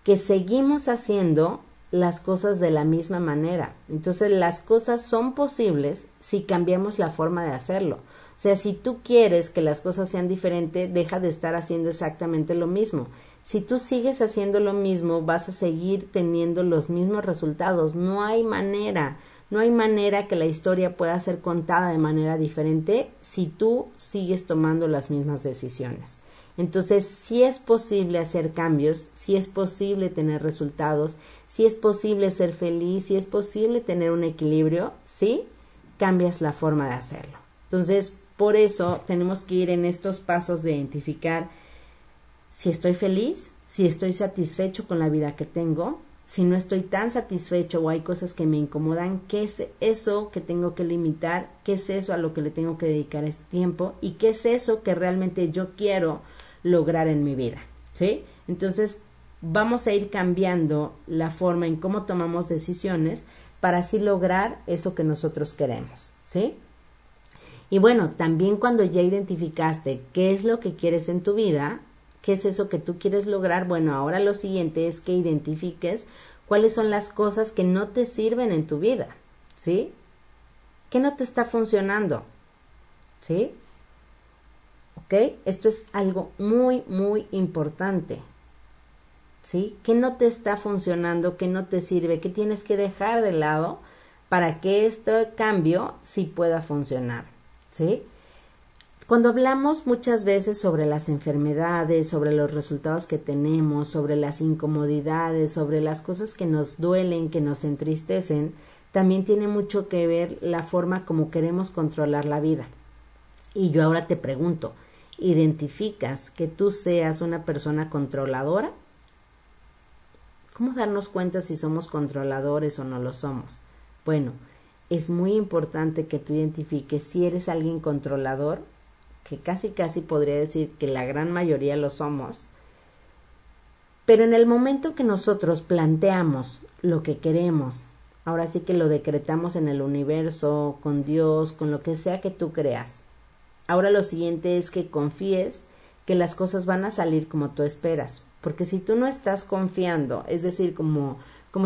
que seguimos haciendo las cosas de la misma manera. Entonces, las cosas son posibles si cambiamos la forma de hacerlo. O sea, si tú quieres que las cosas sean diferentes, deja de estar haciendo exactamente lo mismo. Si tú sigues haciendo lo mismo, vas a seguir teniendo los mismos resultados. No hay manera que la historia pueda ser contada de manera diferente si tú sigues tomando las mismas decisiones. Entonces, sí es posible hacer cambios, sí es posible tener resultados, sí es posible ser feliz, sí es posible tener un equilibrio, sí cambias la forma de hacerlo. Entonces, por eso tenemos que ir en estos pasos de identificar si estoy feliz, si estoy satisfecho con la vida que tengo, si no estoy tan satisfecho o hay cosas que me incomodan, ¿qué es eso que tengo que limitar? ¿Qué es eso a lo que le tengo que dedicar este tiempo? ¿Y qué es eso que realmente yo quiero lograr en mi vida? ¿Sí? Entonces, vamos a ir cambiando la forma en cómo tomamos decisiones para así lograr eso que nosotros queremos, ¿sí? Y bueno, también cuando ya identificaste qué es lo que quieres en tu vida, ¿qué es eso que tú quieres lograr? Bueno, ahora lo siguiente es que identifiques cuáles son las cosas que no te sirven en tu vida, ¿sí? ¿Qué no te está funcionando? ¿Sí? ¿Ok? Esto es algo muy, muy importante, ¿sí? ¿Qué no te está funcionando? ¿Qué no te sirve? ¿Qué tienes que dejar de lado para que este cambio sí pueda funcionar? ¿Sí? Cuando hablamos muchas veces sobre las enfermedades, sobre los resultados que tenemos, sobre las incomodidades, sobre las cosas que nos duelen, que nos entristecen, también tiene mucho que ver la forma como queremos controlar la vida. Y yo ahora te pregunto, ¿identificas que tú seas una persona controladora? ¿Cómo darnos cuenta si somos controladores o no lo somos? Bueno, es muy importante que tú identifiques si eres alguien controlador, que casi podría decir que la gran mayoría lo somos, pero en el momento que nosotros planteamos lo que queremos, ahora sí que lo decretamos en el universo, con Dios, con lo que sea que tú creas, ahora lo siguiente es que confíes que las cosas van a salir como tú esperas, porque si tú no estás confiando, es decir, como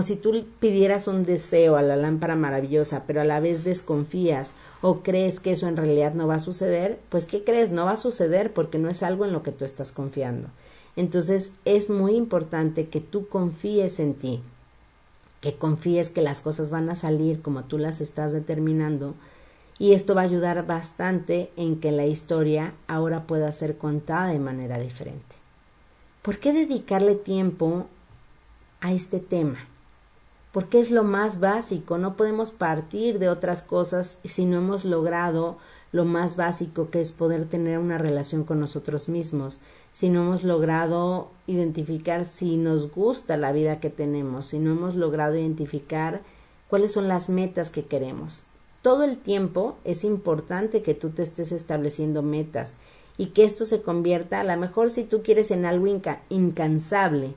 si tú pidieras un deseo a la lámpara maravillosa, pero a la vez desconfías o crees que eso en realidad no va a suceder, pues ¿qué crees? No va a suceder porque no es algo en lo que tú estás confiando. Entonces es muy importante que tú confíes en ti, que confíes que las cosas van a salir como tú las estás determinando y esto va a ayudar bastante en que la historia ahora pueda ser contada de manera diferente. ¿Por qué dedicarle tiempo a este tema? Porque es lo más básico, no podemos partir de otras cosas si no hemos logrado lo más básico que es poder tener una relación con nosotros mismos, si no hemos logrado identificar si nos gusta la vida que tenemos, si no hemos logrado identificar cuáles son las metas que queremos, Todo el tiempo es importante que tú te estés estableciendo metas y que esto se convierta, a lo mejor si tú quieres, en algo incansable,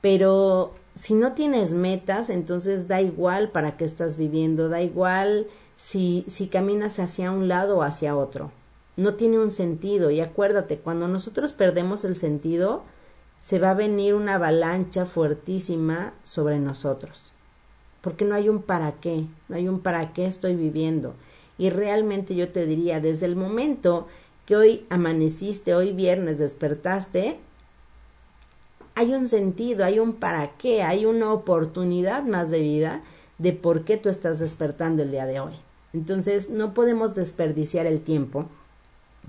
pero si no tienes metas, entonces da igual para qué estás viviendo, da igual si caminas hacia un lado o hacia otro. No tiene un sentido. Y acuérdate, cuando nosotros perdemos el sentido, se va a venir una avalancha fuertísima sobre nosotros. Porque no hay un para qué, no hay un para qué estoy viviendo. Y realmente yo te diría, desde el momento que hoy amaneciste, hoy viernes despertaste, hay un sentido, hay un para qué, hay una oportunidad más de vida de por qué tú estás despertando el día de hoy. Entonces, no podemos desperdiciar el tiempo.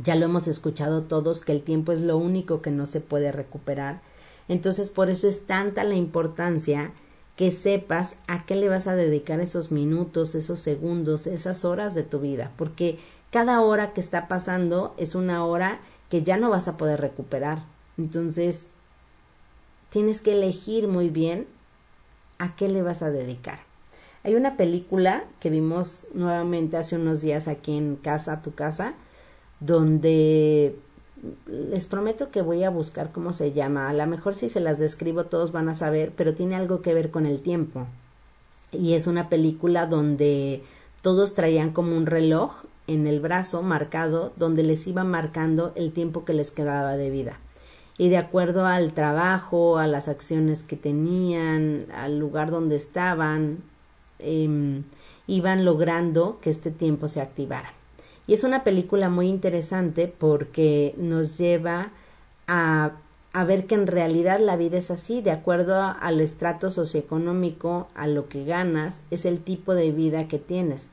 Ya lo hemos escuchado todos, que el tiempo es lo único que no se puede recuperar. Entonces, por eso es tanta la importancia que sepas a qué le vas a dedicar esos minutos, esos segundos, esas horas de tu vida, porque cada hora que está pasando es una hora que ya no vas a poder recuperar. Entonces, tienes que elegir muy bien a qué le vas a dedicar. Hay una película que vimos nuevamente hace unos días aquí en casa, tu casa, donde les prometo que voy a buscar cómo se llama. A lo mejor si se las describo todos van a saber, pero tiene algo que ver con el tiempo. Y es una película donde todos traían como un reloj en el brazo marcado, donde les iba marcando el tiempo que les quedaba de vida. Y de acuerdo al trabajo, a las acciones que tenían, al lugar donde estaban, iban logrando que este tiempo se activara. Y es una película muy interesante porque nos lleva a ver que en realidad la vida es así, de acuerdo al estrato socioeconómico, a lo que ganas, es el tipo de vida que tienes.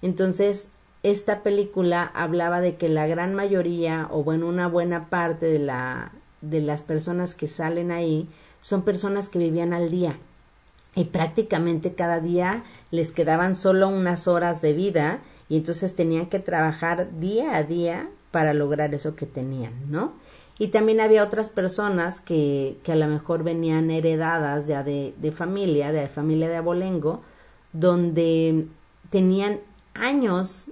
Entonces, esta película hablaba de que la gran mayoría, o bueno, una buena parte de las personas que salen ahí, son personas que vivían al día. Y prácticamente cada día les quedaban solo unas horas de vida, y entonces tenían que trabajar día a día para lograr eso que tenían, ¿no? Y también había otras personas que a lo mejor venían heredadas ya de familia de abolengo, donde tenían años,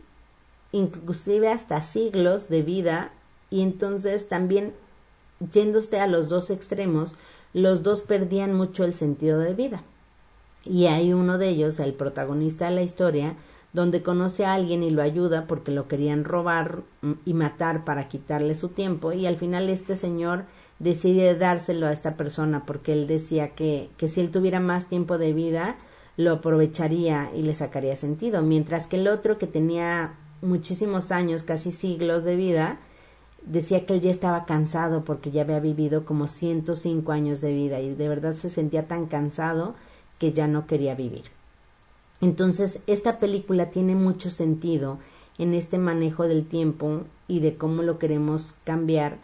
inclusive hasta siglos de vida, y entonces también, yéndose a los dos extremos, los dos perdían mucho el sentido de vida. Y hay uno de ellos, el protagonista de la historia, donde conoce a alguien y lo ayuda porque lo querían robar y matar para quitarle su tiempo, y al final este señor decide dárselo a esta persona porque él decía que si él tuviera más tiempo de vida lo aprovecharía y le sacaría sentido, mientras que el otro, que tenía muchísimos años, casi siglos de vida, decía que él ya estaba cansado porque ya había vivido como 105 años de vida y de verdad se sentía tan cansado que ya no quería vivir. Entonces, esta película tiene mucho sentido en este manejo del tiempo y de cómo lo queremos cambiar,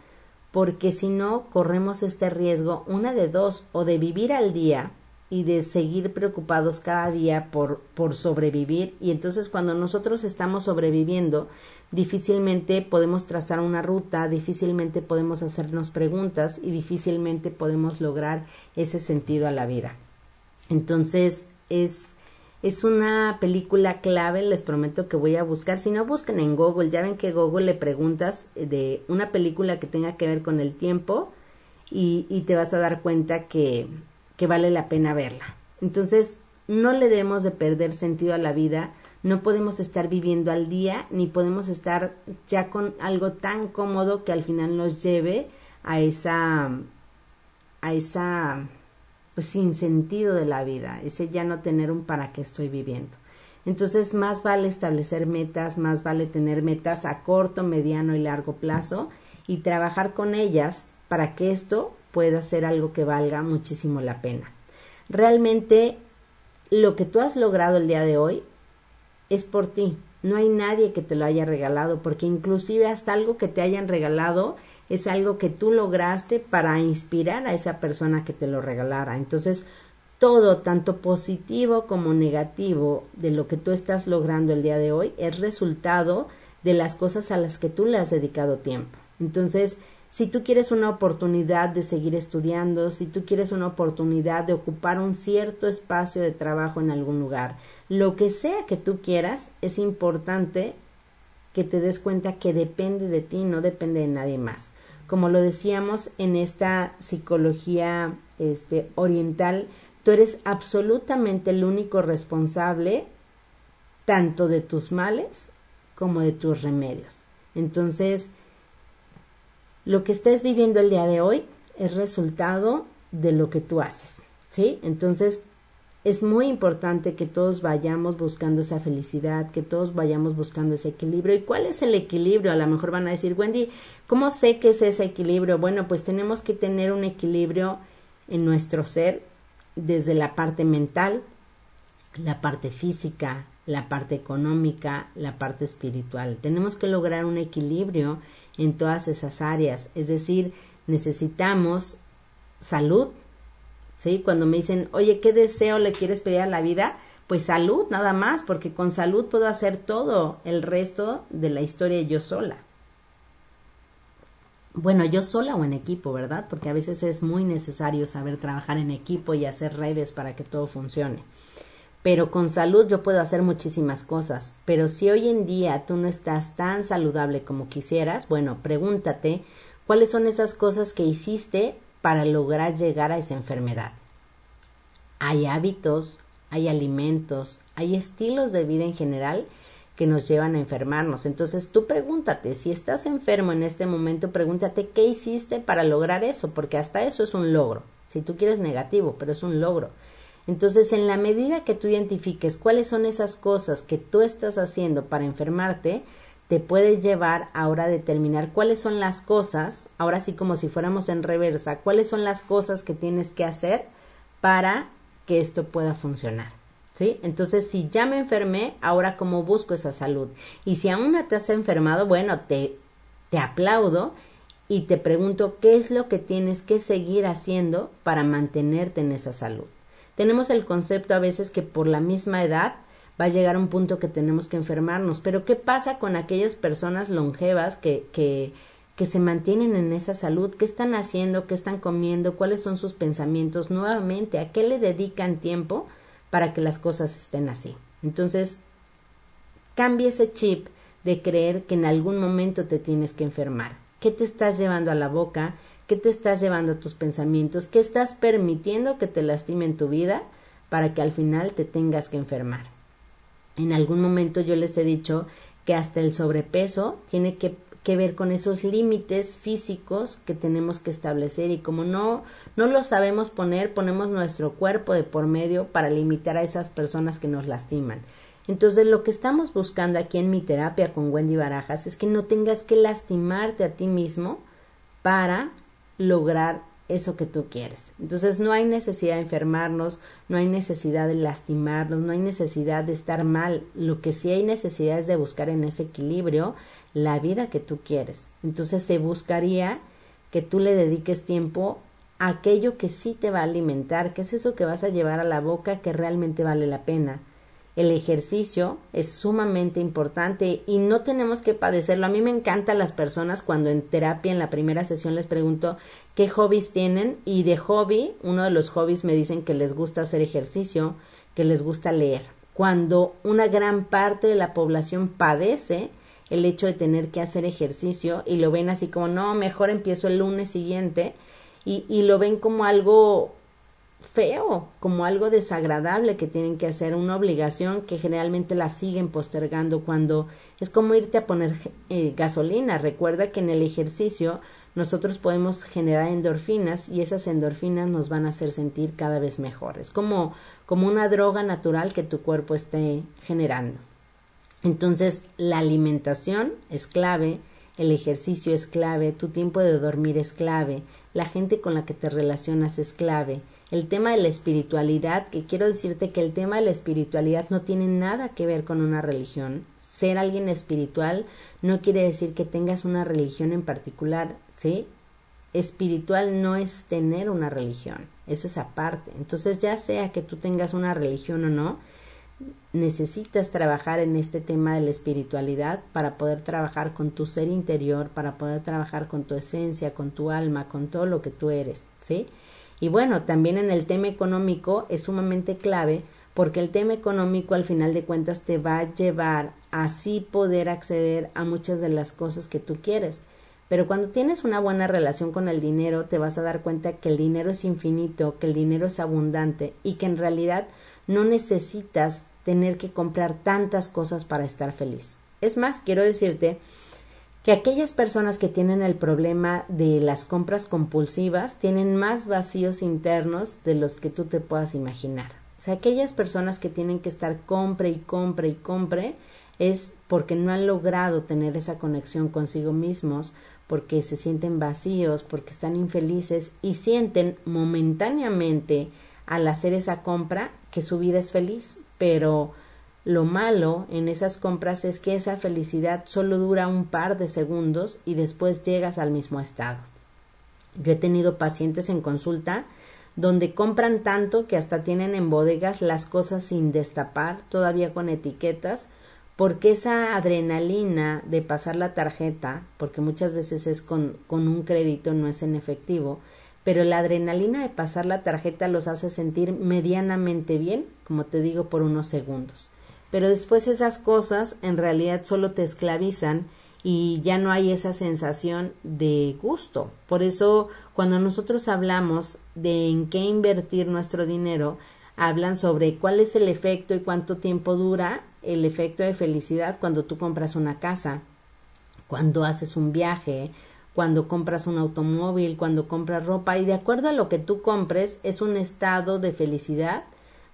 porque si no, corremos este riesgo, una de dos, o de vivir al día y de seguir preocupados cada día por sobrevivir, y entonces cuando nosotros estamos sobreviviendo, difícilmente podemos trazar una ruta, difícilmente podemos hacernos preguntas y difícilmente podemos lograr ese sentido a la vida. Entonces, es una película clave, les prometo que voy a buscar. Si no, busquen en Google, ya ven que Google le preguntas de una película que tenga que ver con el tiempo y te vas a dar cuenta que vale la pena verla. Entonces, no le debemos de perder sentido a la vida, no podemos estar viviendo al día, ni podemos estar ya con algo tan cómodo que al final nos lleve a esa pues sin sentido de la vida, ese ya no tener un para qué estoy viviendo. Entonces, más vale establecer metas, más vale tener metas a corto, mediano y largo plazo y trabajar con ellas para que esto pueda ser algo que valga muchísimo la pena. Realmente, lo que tú has logrado el día de hoy es por ti. No hay nadie que te lo haya regalado, porque inclusive hasta algo que te hayan regalado es algo que tú lograste para inspirar a esa persona que te lo regalara. Entonces, todo, tanto positivo como negativo, de lo que tú estás logrando el día de hoy es resultado de las cosas a las que tú le has dedicado tiempo. Entonces, Si tú quieres una oportunidad de seguir estudiando, si tú quieres una oportunidad de ocupar un cierto espacio de trabajo en algún lugar, lo que sea que tú quieras, es importante que te des cuenta que depende de ti, no depende de nadie más. Como lo decíamos en esta psicología oriental, tú eres absolutamente el único responsable tanto de tus males como de tus remedios. Entonces, lo que estés viviendo el día de hoy es resultado de lo que tú haces, ¿sí? Entonces, es muy importante que todos vayamos buscando esa felicidad, que todos vayamos buscando ese equilibrio. ¿Y cuál es el equilibrio? A lo mejor van a decir, Wendy, ¿cómo sé qué es ese equilibrio? Bueno, pues tenemos que tener un equilibrio en nuestro ser, desde la parte mental, la parte física, la parte económica, la parte espiritual. Tenemos que lograr un equilibrio en todas esas áreas, es decir, necesitamos salud, ¿sí? Cuando me dicen, oye, ¿qué deseo le quieres pedir a la vida? Pues salud, nada más, porque con salud puedo hacer todo el resto de la historia yo sola. Bueno, yo sola o en equipo, ¿verdad? Porque a veces es muy necesario saber trabajar en equipo y hacer redes para que todo funcione. Pero con salud yo puedo hacer muchísimas cosas, pero si hoy en día tú no estás tan saludable como quisieras, bueno, pregúntate cuáles son esas cosas que hiciste para lograr llegar a esa enfermedad. Hay hábitos, hay alimentos, hay estilos de vida en general que nos llevan a enfermarnos. Entonces tú pregúntate, si estás enfermo en este momento, pregúntate qué hiciste para lograr eso, porque hasta eso es un logro. Si tú quieres negativo, pero es un logro. Entonces, en la medida que tú identifiques cuáles son esas cosas que tú estás haciendo para enfermarte, te puede llevar ahora a determinar cuáles son las cosas, ahora sí como si fuéramos en reversa, cuáles son las cosas que tienes que hacer para que esto pueda funcionar, ¿sí? Entonces, si ya me enfermé, ahora cómo busco esa salud. Y si aún no te has enfermado, bueno, te aplaudo y te pregunto qué es lo que tienes que seguir haciendo para mantenerte en esa salud. Tenemos el concepto a veces que por la misma edad va a llegar un punto que tenemos que enfermarnos, pero ¿qué pasa con aquellas personas longevas que se mantienen en esa salud? ¿Qué están haciendo? ¿Qué están comiendo? ¿Cuáles son sus pensamientos? Nuevamente, ¿a qué le dedican tiempo para que las cosas estén así? Entonces, cambia ese chip de creer que en algún momento te tienes que enfermar. ¿Qué te estás llevando a la boca? ¿Qué te estás llevando a tus pensamientos? ¿Qué estás permitiendo que te lastimen tu vida para que al final te tengas que enfermar? En algún momento yo les he dicho que hasta el sobrepeso tiene que ver con esos límites físicos que tenemos que establecer, y como no lo sabemos poner, ponemos nuestro cuerpo de por medio para limitar a esas personas que nos lastiman. Entonces, lo que estamos buscando aquí en mi terapia con Wendy Barajas es que no tengas que lastimarte a ti mismo para lograr eso que tú quieres. Entonces, no hay necesidad de enfermarnos, no hay necesidad de lastimarnos, no hay necesidad de estar mal. Lo que sí hay necesidad es de buscar en ese equilibrio la vida que tú quieres. Entonces, se buscaría que tú le dediques tiempo a aquello que sí te va a alimentar, que es eso que vas a llevar a la boca que realmente vale la pena. El ejercicio es sumamente importante y no tenemos que padecerlo. A mí me encantan las personas cuando en terapia, en la primera sesión, les pregunto qué hobbies tienen, y de hobby, uno de los hobbies me dicen que les gusta hacer ejercicio, que les gusta leer. Cuando una gran parte de la población padece el hecho de tener que hacer ejercicio y lo ven así como, no, mejor empiezo el lunes siguiente, y lo ven como algo feo, como algo desagradable que tienen que hacer, una obligación que generalmente la siguen postergando, cuando es como irte a poner gasolina. Recuerda que en el ejercicio nosotros podemos generar endorfinas y esas endorfinas nos van a hacer sentir cada vez mejor. Es como una droga natural que tu cuerpo esté generando. Entonces, la alimentación es clave, el ejercicio es clave, tu tiempo de dormir es clave, la gente con la que te relacionas es clave. El tema de la espiritualidad, que quiero decirte que el tema de la espiritualidad no tiene nada que ver con una religión. Ser alguien espiritual no quiere decir que tengas una religión en particular, ¿sí? Espiritual no es tener una religión, eso es aparte. Entonces, ya sea que tú tengas una religión o no, necesitas trabajar en este tema de la espiritualidad para poder trabajar con tu ser interior, para poder trabajar con tu esencia, con tu alma, con todo lo que tú eres, ¿sí? Y bueno, también en el tema económico es sumamente clave, porque el tema económico al final de cuentas te va a llevar a sí poder acceder a muchas de las cosas que tú quieres. Pero cuando tienes una buena relación con el dinero, te vas a dar cuenta que el dinero es infinito, que el dinero es abundante y que en realidad no necesitas tener que comprar tantas cosas para estar feliz. Es más, quiero decirte que aquellas personas que tienen el problema de las compras compulsivas tienen más vacíos internos de los que tú te puedas imaginar. O sea, aquellas personas que tienen que estar compre y compre y compre es porque no han logrado tener esa conexión consigo mismos, porque se sienten vacíos, porque están infelices y sienten momentáneamente al hacer esa compra que su vida es feliz, pero lo malo en esas compras es que esa felicidad solo dura un par de segundos y después llegas al mismo estado. Yo he tenido pacientes en consulta donde compran tanto que hasta tienen en bodegas las cosas sin destapar, todavía con etiquetas, porque esa adrenalina de pasar la tarjeta, porque muchas veces es con un crédito, no es en efectivo, pero la adrenalina de pasar la tarjeta los hace sentir medianamente bien, como te digo, por unos segundos. Pero después esas cosas en realidad solo te esclavizan y ya no hay esa sensación de gusto. Por eso cuando nosotros hablamos de en qué invertir nuestro dinero, hablan sobre cuál es el efecto y cuánto tiempo dura el efecto de felicidad cuando tú compras una casa, cuando haces un viaje, cuando compras un automóvil, cuando compras ropa, y de acuerdo a lo que tú compres es un estado de felicidad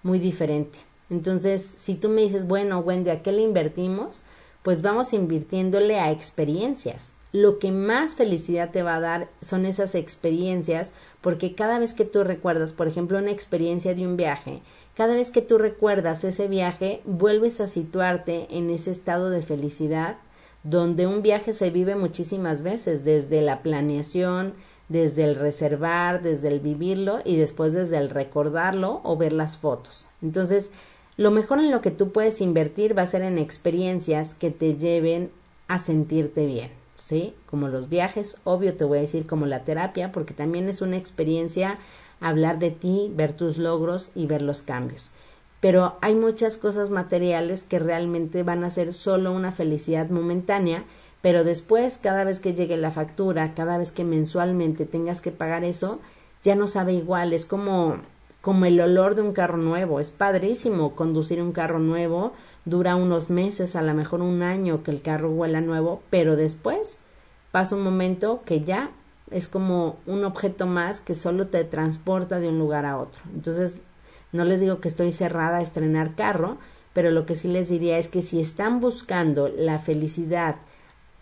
muy diferente. Entonces, si tú me dices, bueno, Wendy, ¿a qué le invertimos? Pues vamos invirtiéndole a experiencias. Lo que más felicidad te va a dar son esas experiencias, porque cada vez que tú recuerdas, por ejemplo, una experiencia de un viaje, cada vez que tú recuerdas ese viaje, vuelves a situarte en ese estado de felicidad, donde un viaje se vive muchísimas veces, desde la planeación, desde el reservar, desde el vivirlo y después desde el recordarlo o ver las fotos. Entonces, lo mejor en lo que tú puedes invertir va a ser en experiencias que te lleven a sentirte bien, ¿sí? Como los viajes, obvio te voy a decir como la terapia, porque también es una experiencia hablar de ti, ver tus logros y ver los cambios. Pero hay muchas cosas materiales que realmente van a ser solo una felicidad momentánea, pero después, cada vez que llegue la factura, cada vez que mensualmente tengas que pagar eso, ya no sabe igual. Es como el olor de un carro nuevo. Es padrísimo conducir un carro nuevo, dura unos meses, a lo mejor un año que el carro huela nuevo, pero después pasa un momento que ya es como un objeto más que solo te transporta de un lugar a otro. Entonces, no les digo que estoy cerrada a estrenar carro, pero lo que sí les diría es que si están buscando la felicidad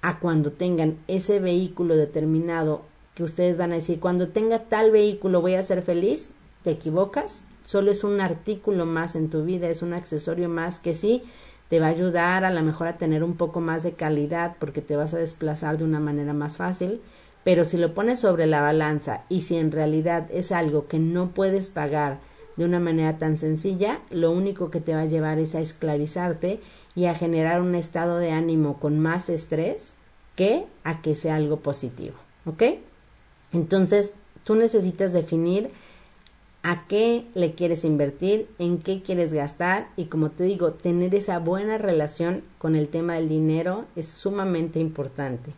a cuando tengan ese vehículo determinado, que ustedes van a decir, cuando tenga tal vehículo voy a ser feliz, te equivocas. Solo es un artículo más en tu vida, es un accesorio más que sí te va a ayudar a lo mejor a tener un poco más de calidad, porque te vas a desplazar de una manera más fácil, pero si lo pones sobre la balanza y si en realidad es algo que no puedes pagar de una manera tan sencilla, lo único que te va a llevar es a esclavizarte y a generar un estado de ánimo con más estrés que a que sea algo positivo, ¿ok? Entonces, tú necesitas definir a qué le quieres invertir, en qué quieres gastar, y como te digo, tener esa buena relación con el tema del dinero es sumamente importante.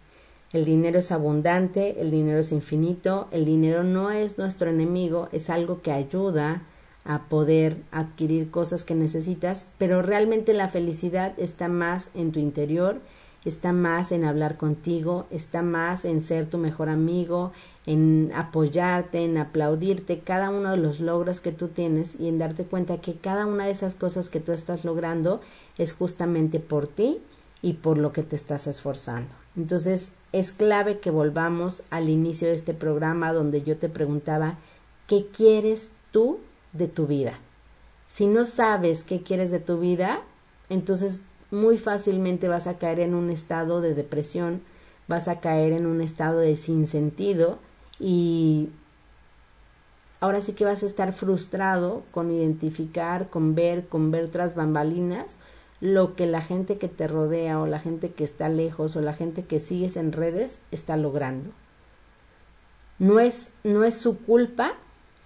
El dinero es abundante, el dinero es infinito, el dinero no es nuestro enemigo, es algo que ayuda a poder adquirir cosas que necesitas, pero realmente la felicidad está más en tu interior, está más en hablar contigo, está más en ser tu mejor amigo, en apoyarte, en aplaudirte cada uno de los logros que tú tienes y en darte cuenta que cada una de esas cosas que tú estás logrando es justamente por ti y por lo que te estás esforzando. Entonces, es clave que volvamos al inicio de este programa donde yo te preguntaba, ¿qué quieres tú de tu vida? Si no sabes qué quieres de tu vida, entonces muy fácilmente vas a caer en un estado de depresión, vas a caer en un estado de sinsentido y ahora sí que vas a estar frustrado con identificar, con ver tras bambalinas lo que la gente que te rodea o la gente que está lejos o la gente que sigues en redes está logrando. No es su culpa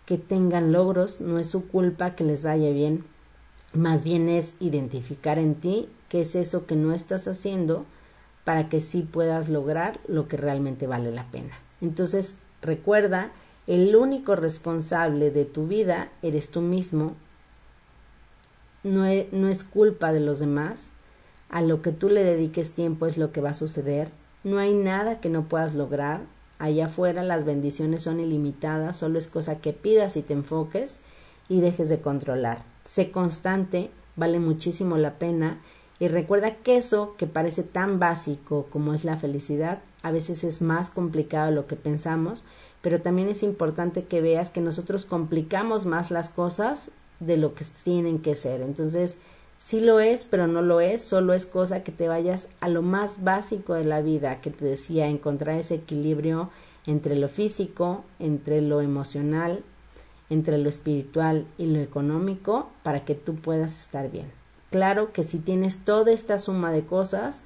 que tengan logros, no es su culpa que les vaya bien, más bien es identificar en ti qué es eso que no estás haciendo para que sí puedas lograr lo que realmente vale la pena. Entonces, recuerda, el único responsable de tu vida eres tú mismo. No es culpa de los demás. A lo que tú le dediques tiempo es lo que va a suceder. No hay nada que no puedas lograr. Allá afuera las bendiciones son ilimitadas, solo es cosa que pidas y te enfoques y dejes de controlar. Sé constante, vale muchísimo la pena, y recuerda que eso que parece tan básico como es la felicidad, a veces es más complicado de lo que pensamos, pero también es importante que veas que nosotros complicamos más las cosas de lo que tienen que ser. Entonces, sí lo es, pero no lo es, solo es cosa que te vayas a lo más básico de la vida, que te decía, encontrar ese equilibrio entre lo físico, entre lo emocional, entre lo espiritual y lo económico, para que tú puedas estar bien. Claro que si tienes toda esta suma de cosas,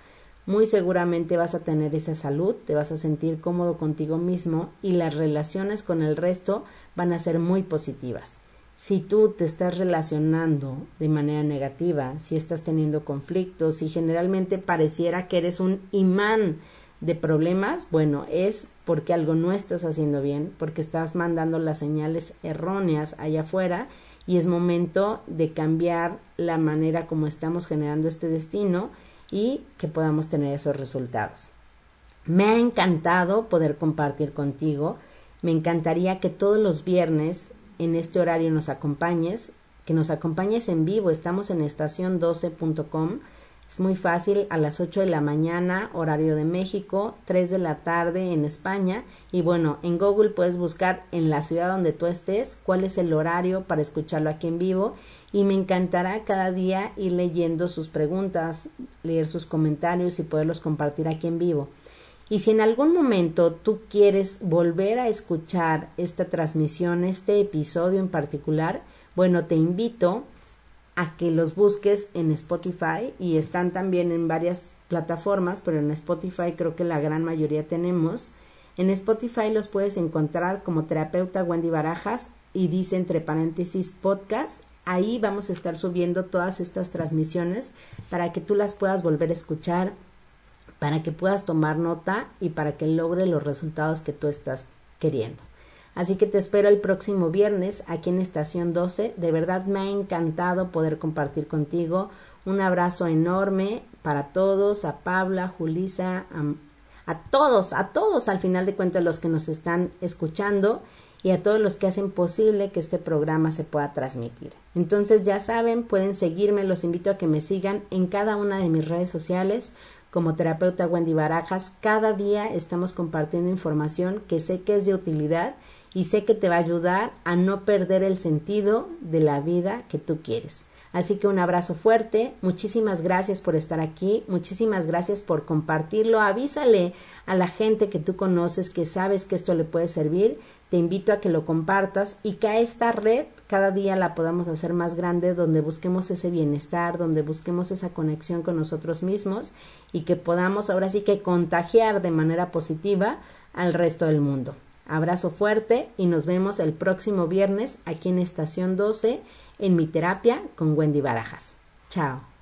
muy seguramente vas a tener esa salud, te vas a sentir cómodo contigo mismo y las relaciones con el resto van a ser muy positivas. Si tú te estás relacionando de manera negativa, si estás teniendo conflictos, si generalmente pareciera que eres un imán de problemas, bueno, es porque algo no estás haciendo bien, porque estás mandando las señales erróneas allá afuera y es momento de cambiar la manera como estamos generando este destino y que podamos tener esos resultados. Me ha encantado poder compartir contigo. Me encantaría que todos los viernes en este horario que nos acompañes en vivo. Estamos en estacion12.com. Es muy fácil, a las 8 de la mañana, horario de México, 3 de la tarde en España. Y bueno, en Google puedes buscar en la ciudad donde tú estés cuál es el horario para escucharlo aquí en vivo. Y me encantará cada día ir leyendo sus preguntas, leer sus comentarios y poderlos compartir aquí en vivo. Y si en algún momento tú quieres volver a escuchar esta transmisión, este episodio en particular, bueno, te invito a que los busques en Spotify, y están también en varias plataformas, pero en Spotify creo que la gran mayoría tenemos. En Spotify los puedes encontrar como Terapeuta Wendy Barajas y dice entre paréntesis podcast. Ahí vamos a estar subiendo todas estas transmisiones para que tú las puedas volver a escuchar, para que puedas tomar nota y para que logre los resultados que tú estás queriendo. Así que te espero el próximo viernes aquí en Estación 12. De verdad me ha encantado poder compartir contigo. Un abrazo enorme para todos, a Paula, Julisa, a todos al final de cuentas los que nos están escuchando y a todos los que hacen posible que este programa se pueda transmitir. Entonces ya saben, pueden seguirme, los invito a que me sigan en cada una de mis redes sociales como Terapeuta Wendy Barajas. Cada día estamos compartiendo información que sé que es de utilidad y sé que te va a ayudar a no perder el sentido de la vida que tú quieres. Así que un abrazo fuerte, muchísimas gracias por estar aquí, muchísimas gracias por compartirlo, avísale a la gente que tú conoces, que sabes que esto le puede servir, te invito a que lo compartas y que a esta red cada día la podamos hacer más grande, donde busquemos ese bienestar, donde busquemos esa conexión con nosotros mismos y que podamos ahora sí que contagiar de manera positiva al resto del mundo. Abrazo fuerte y nos vemos el próximo viernes aquí en Estación 12 en Mi Terapia con Wendy Barajas. Chao.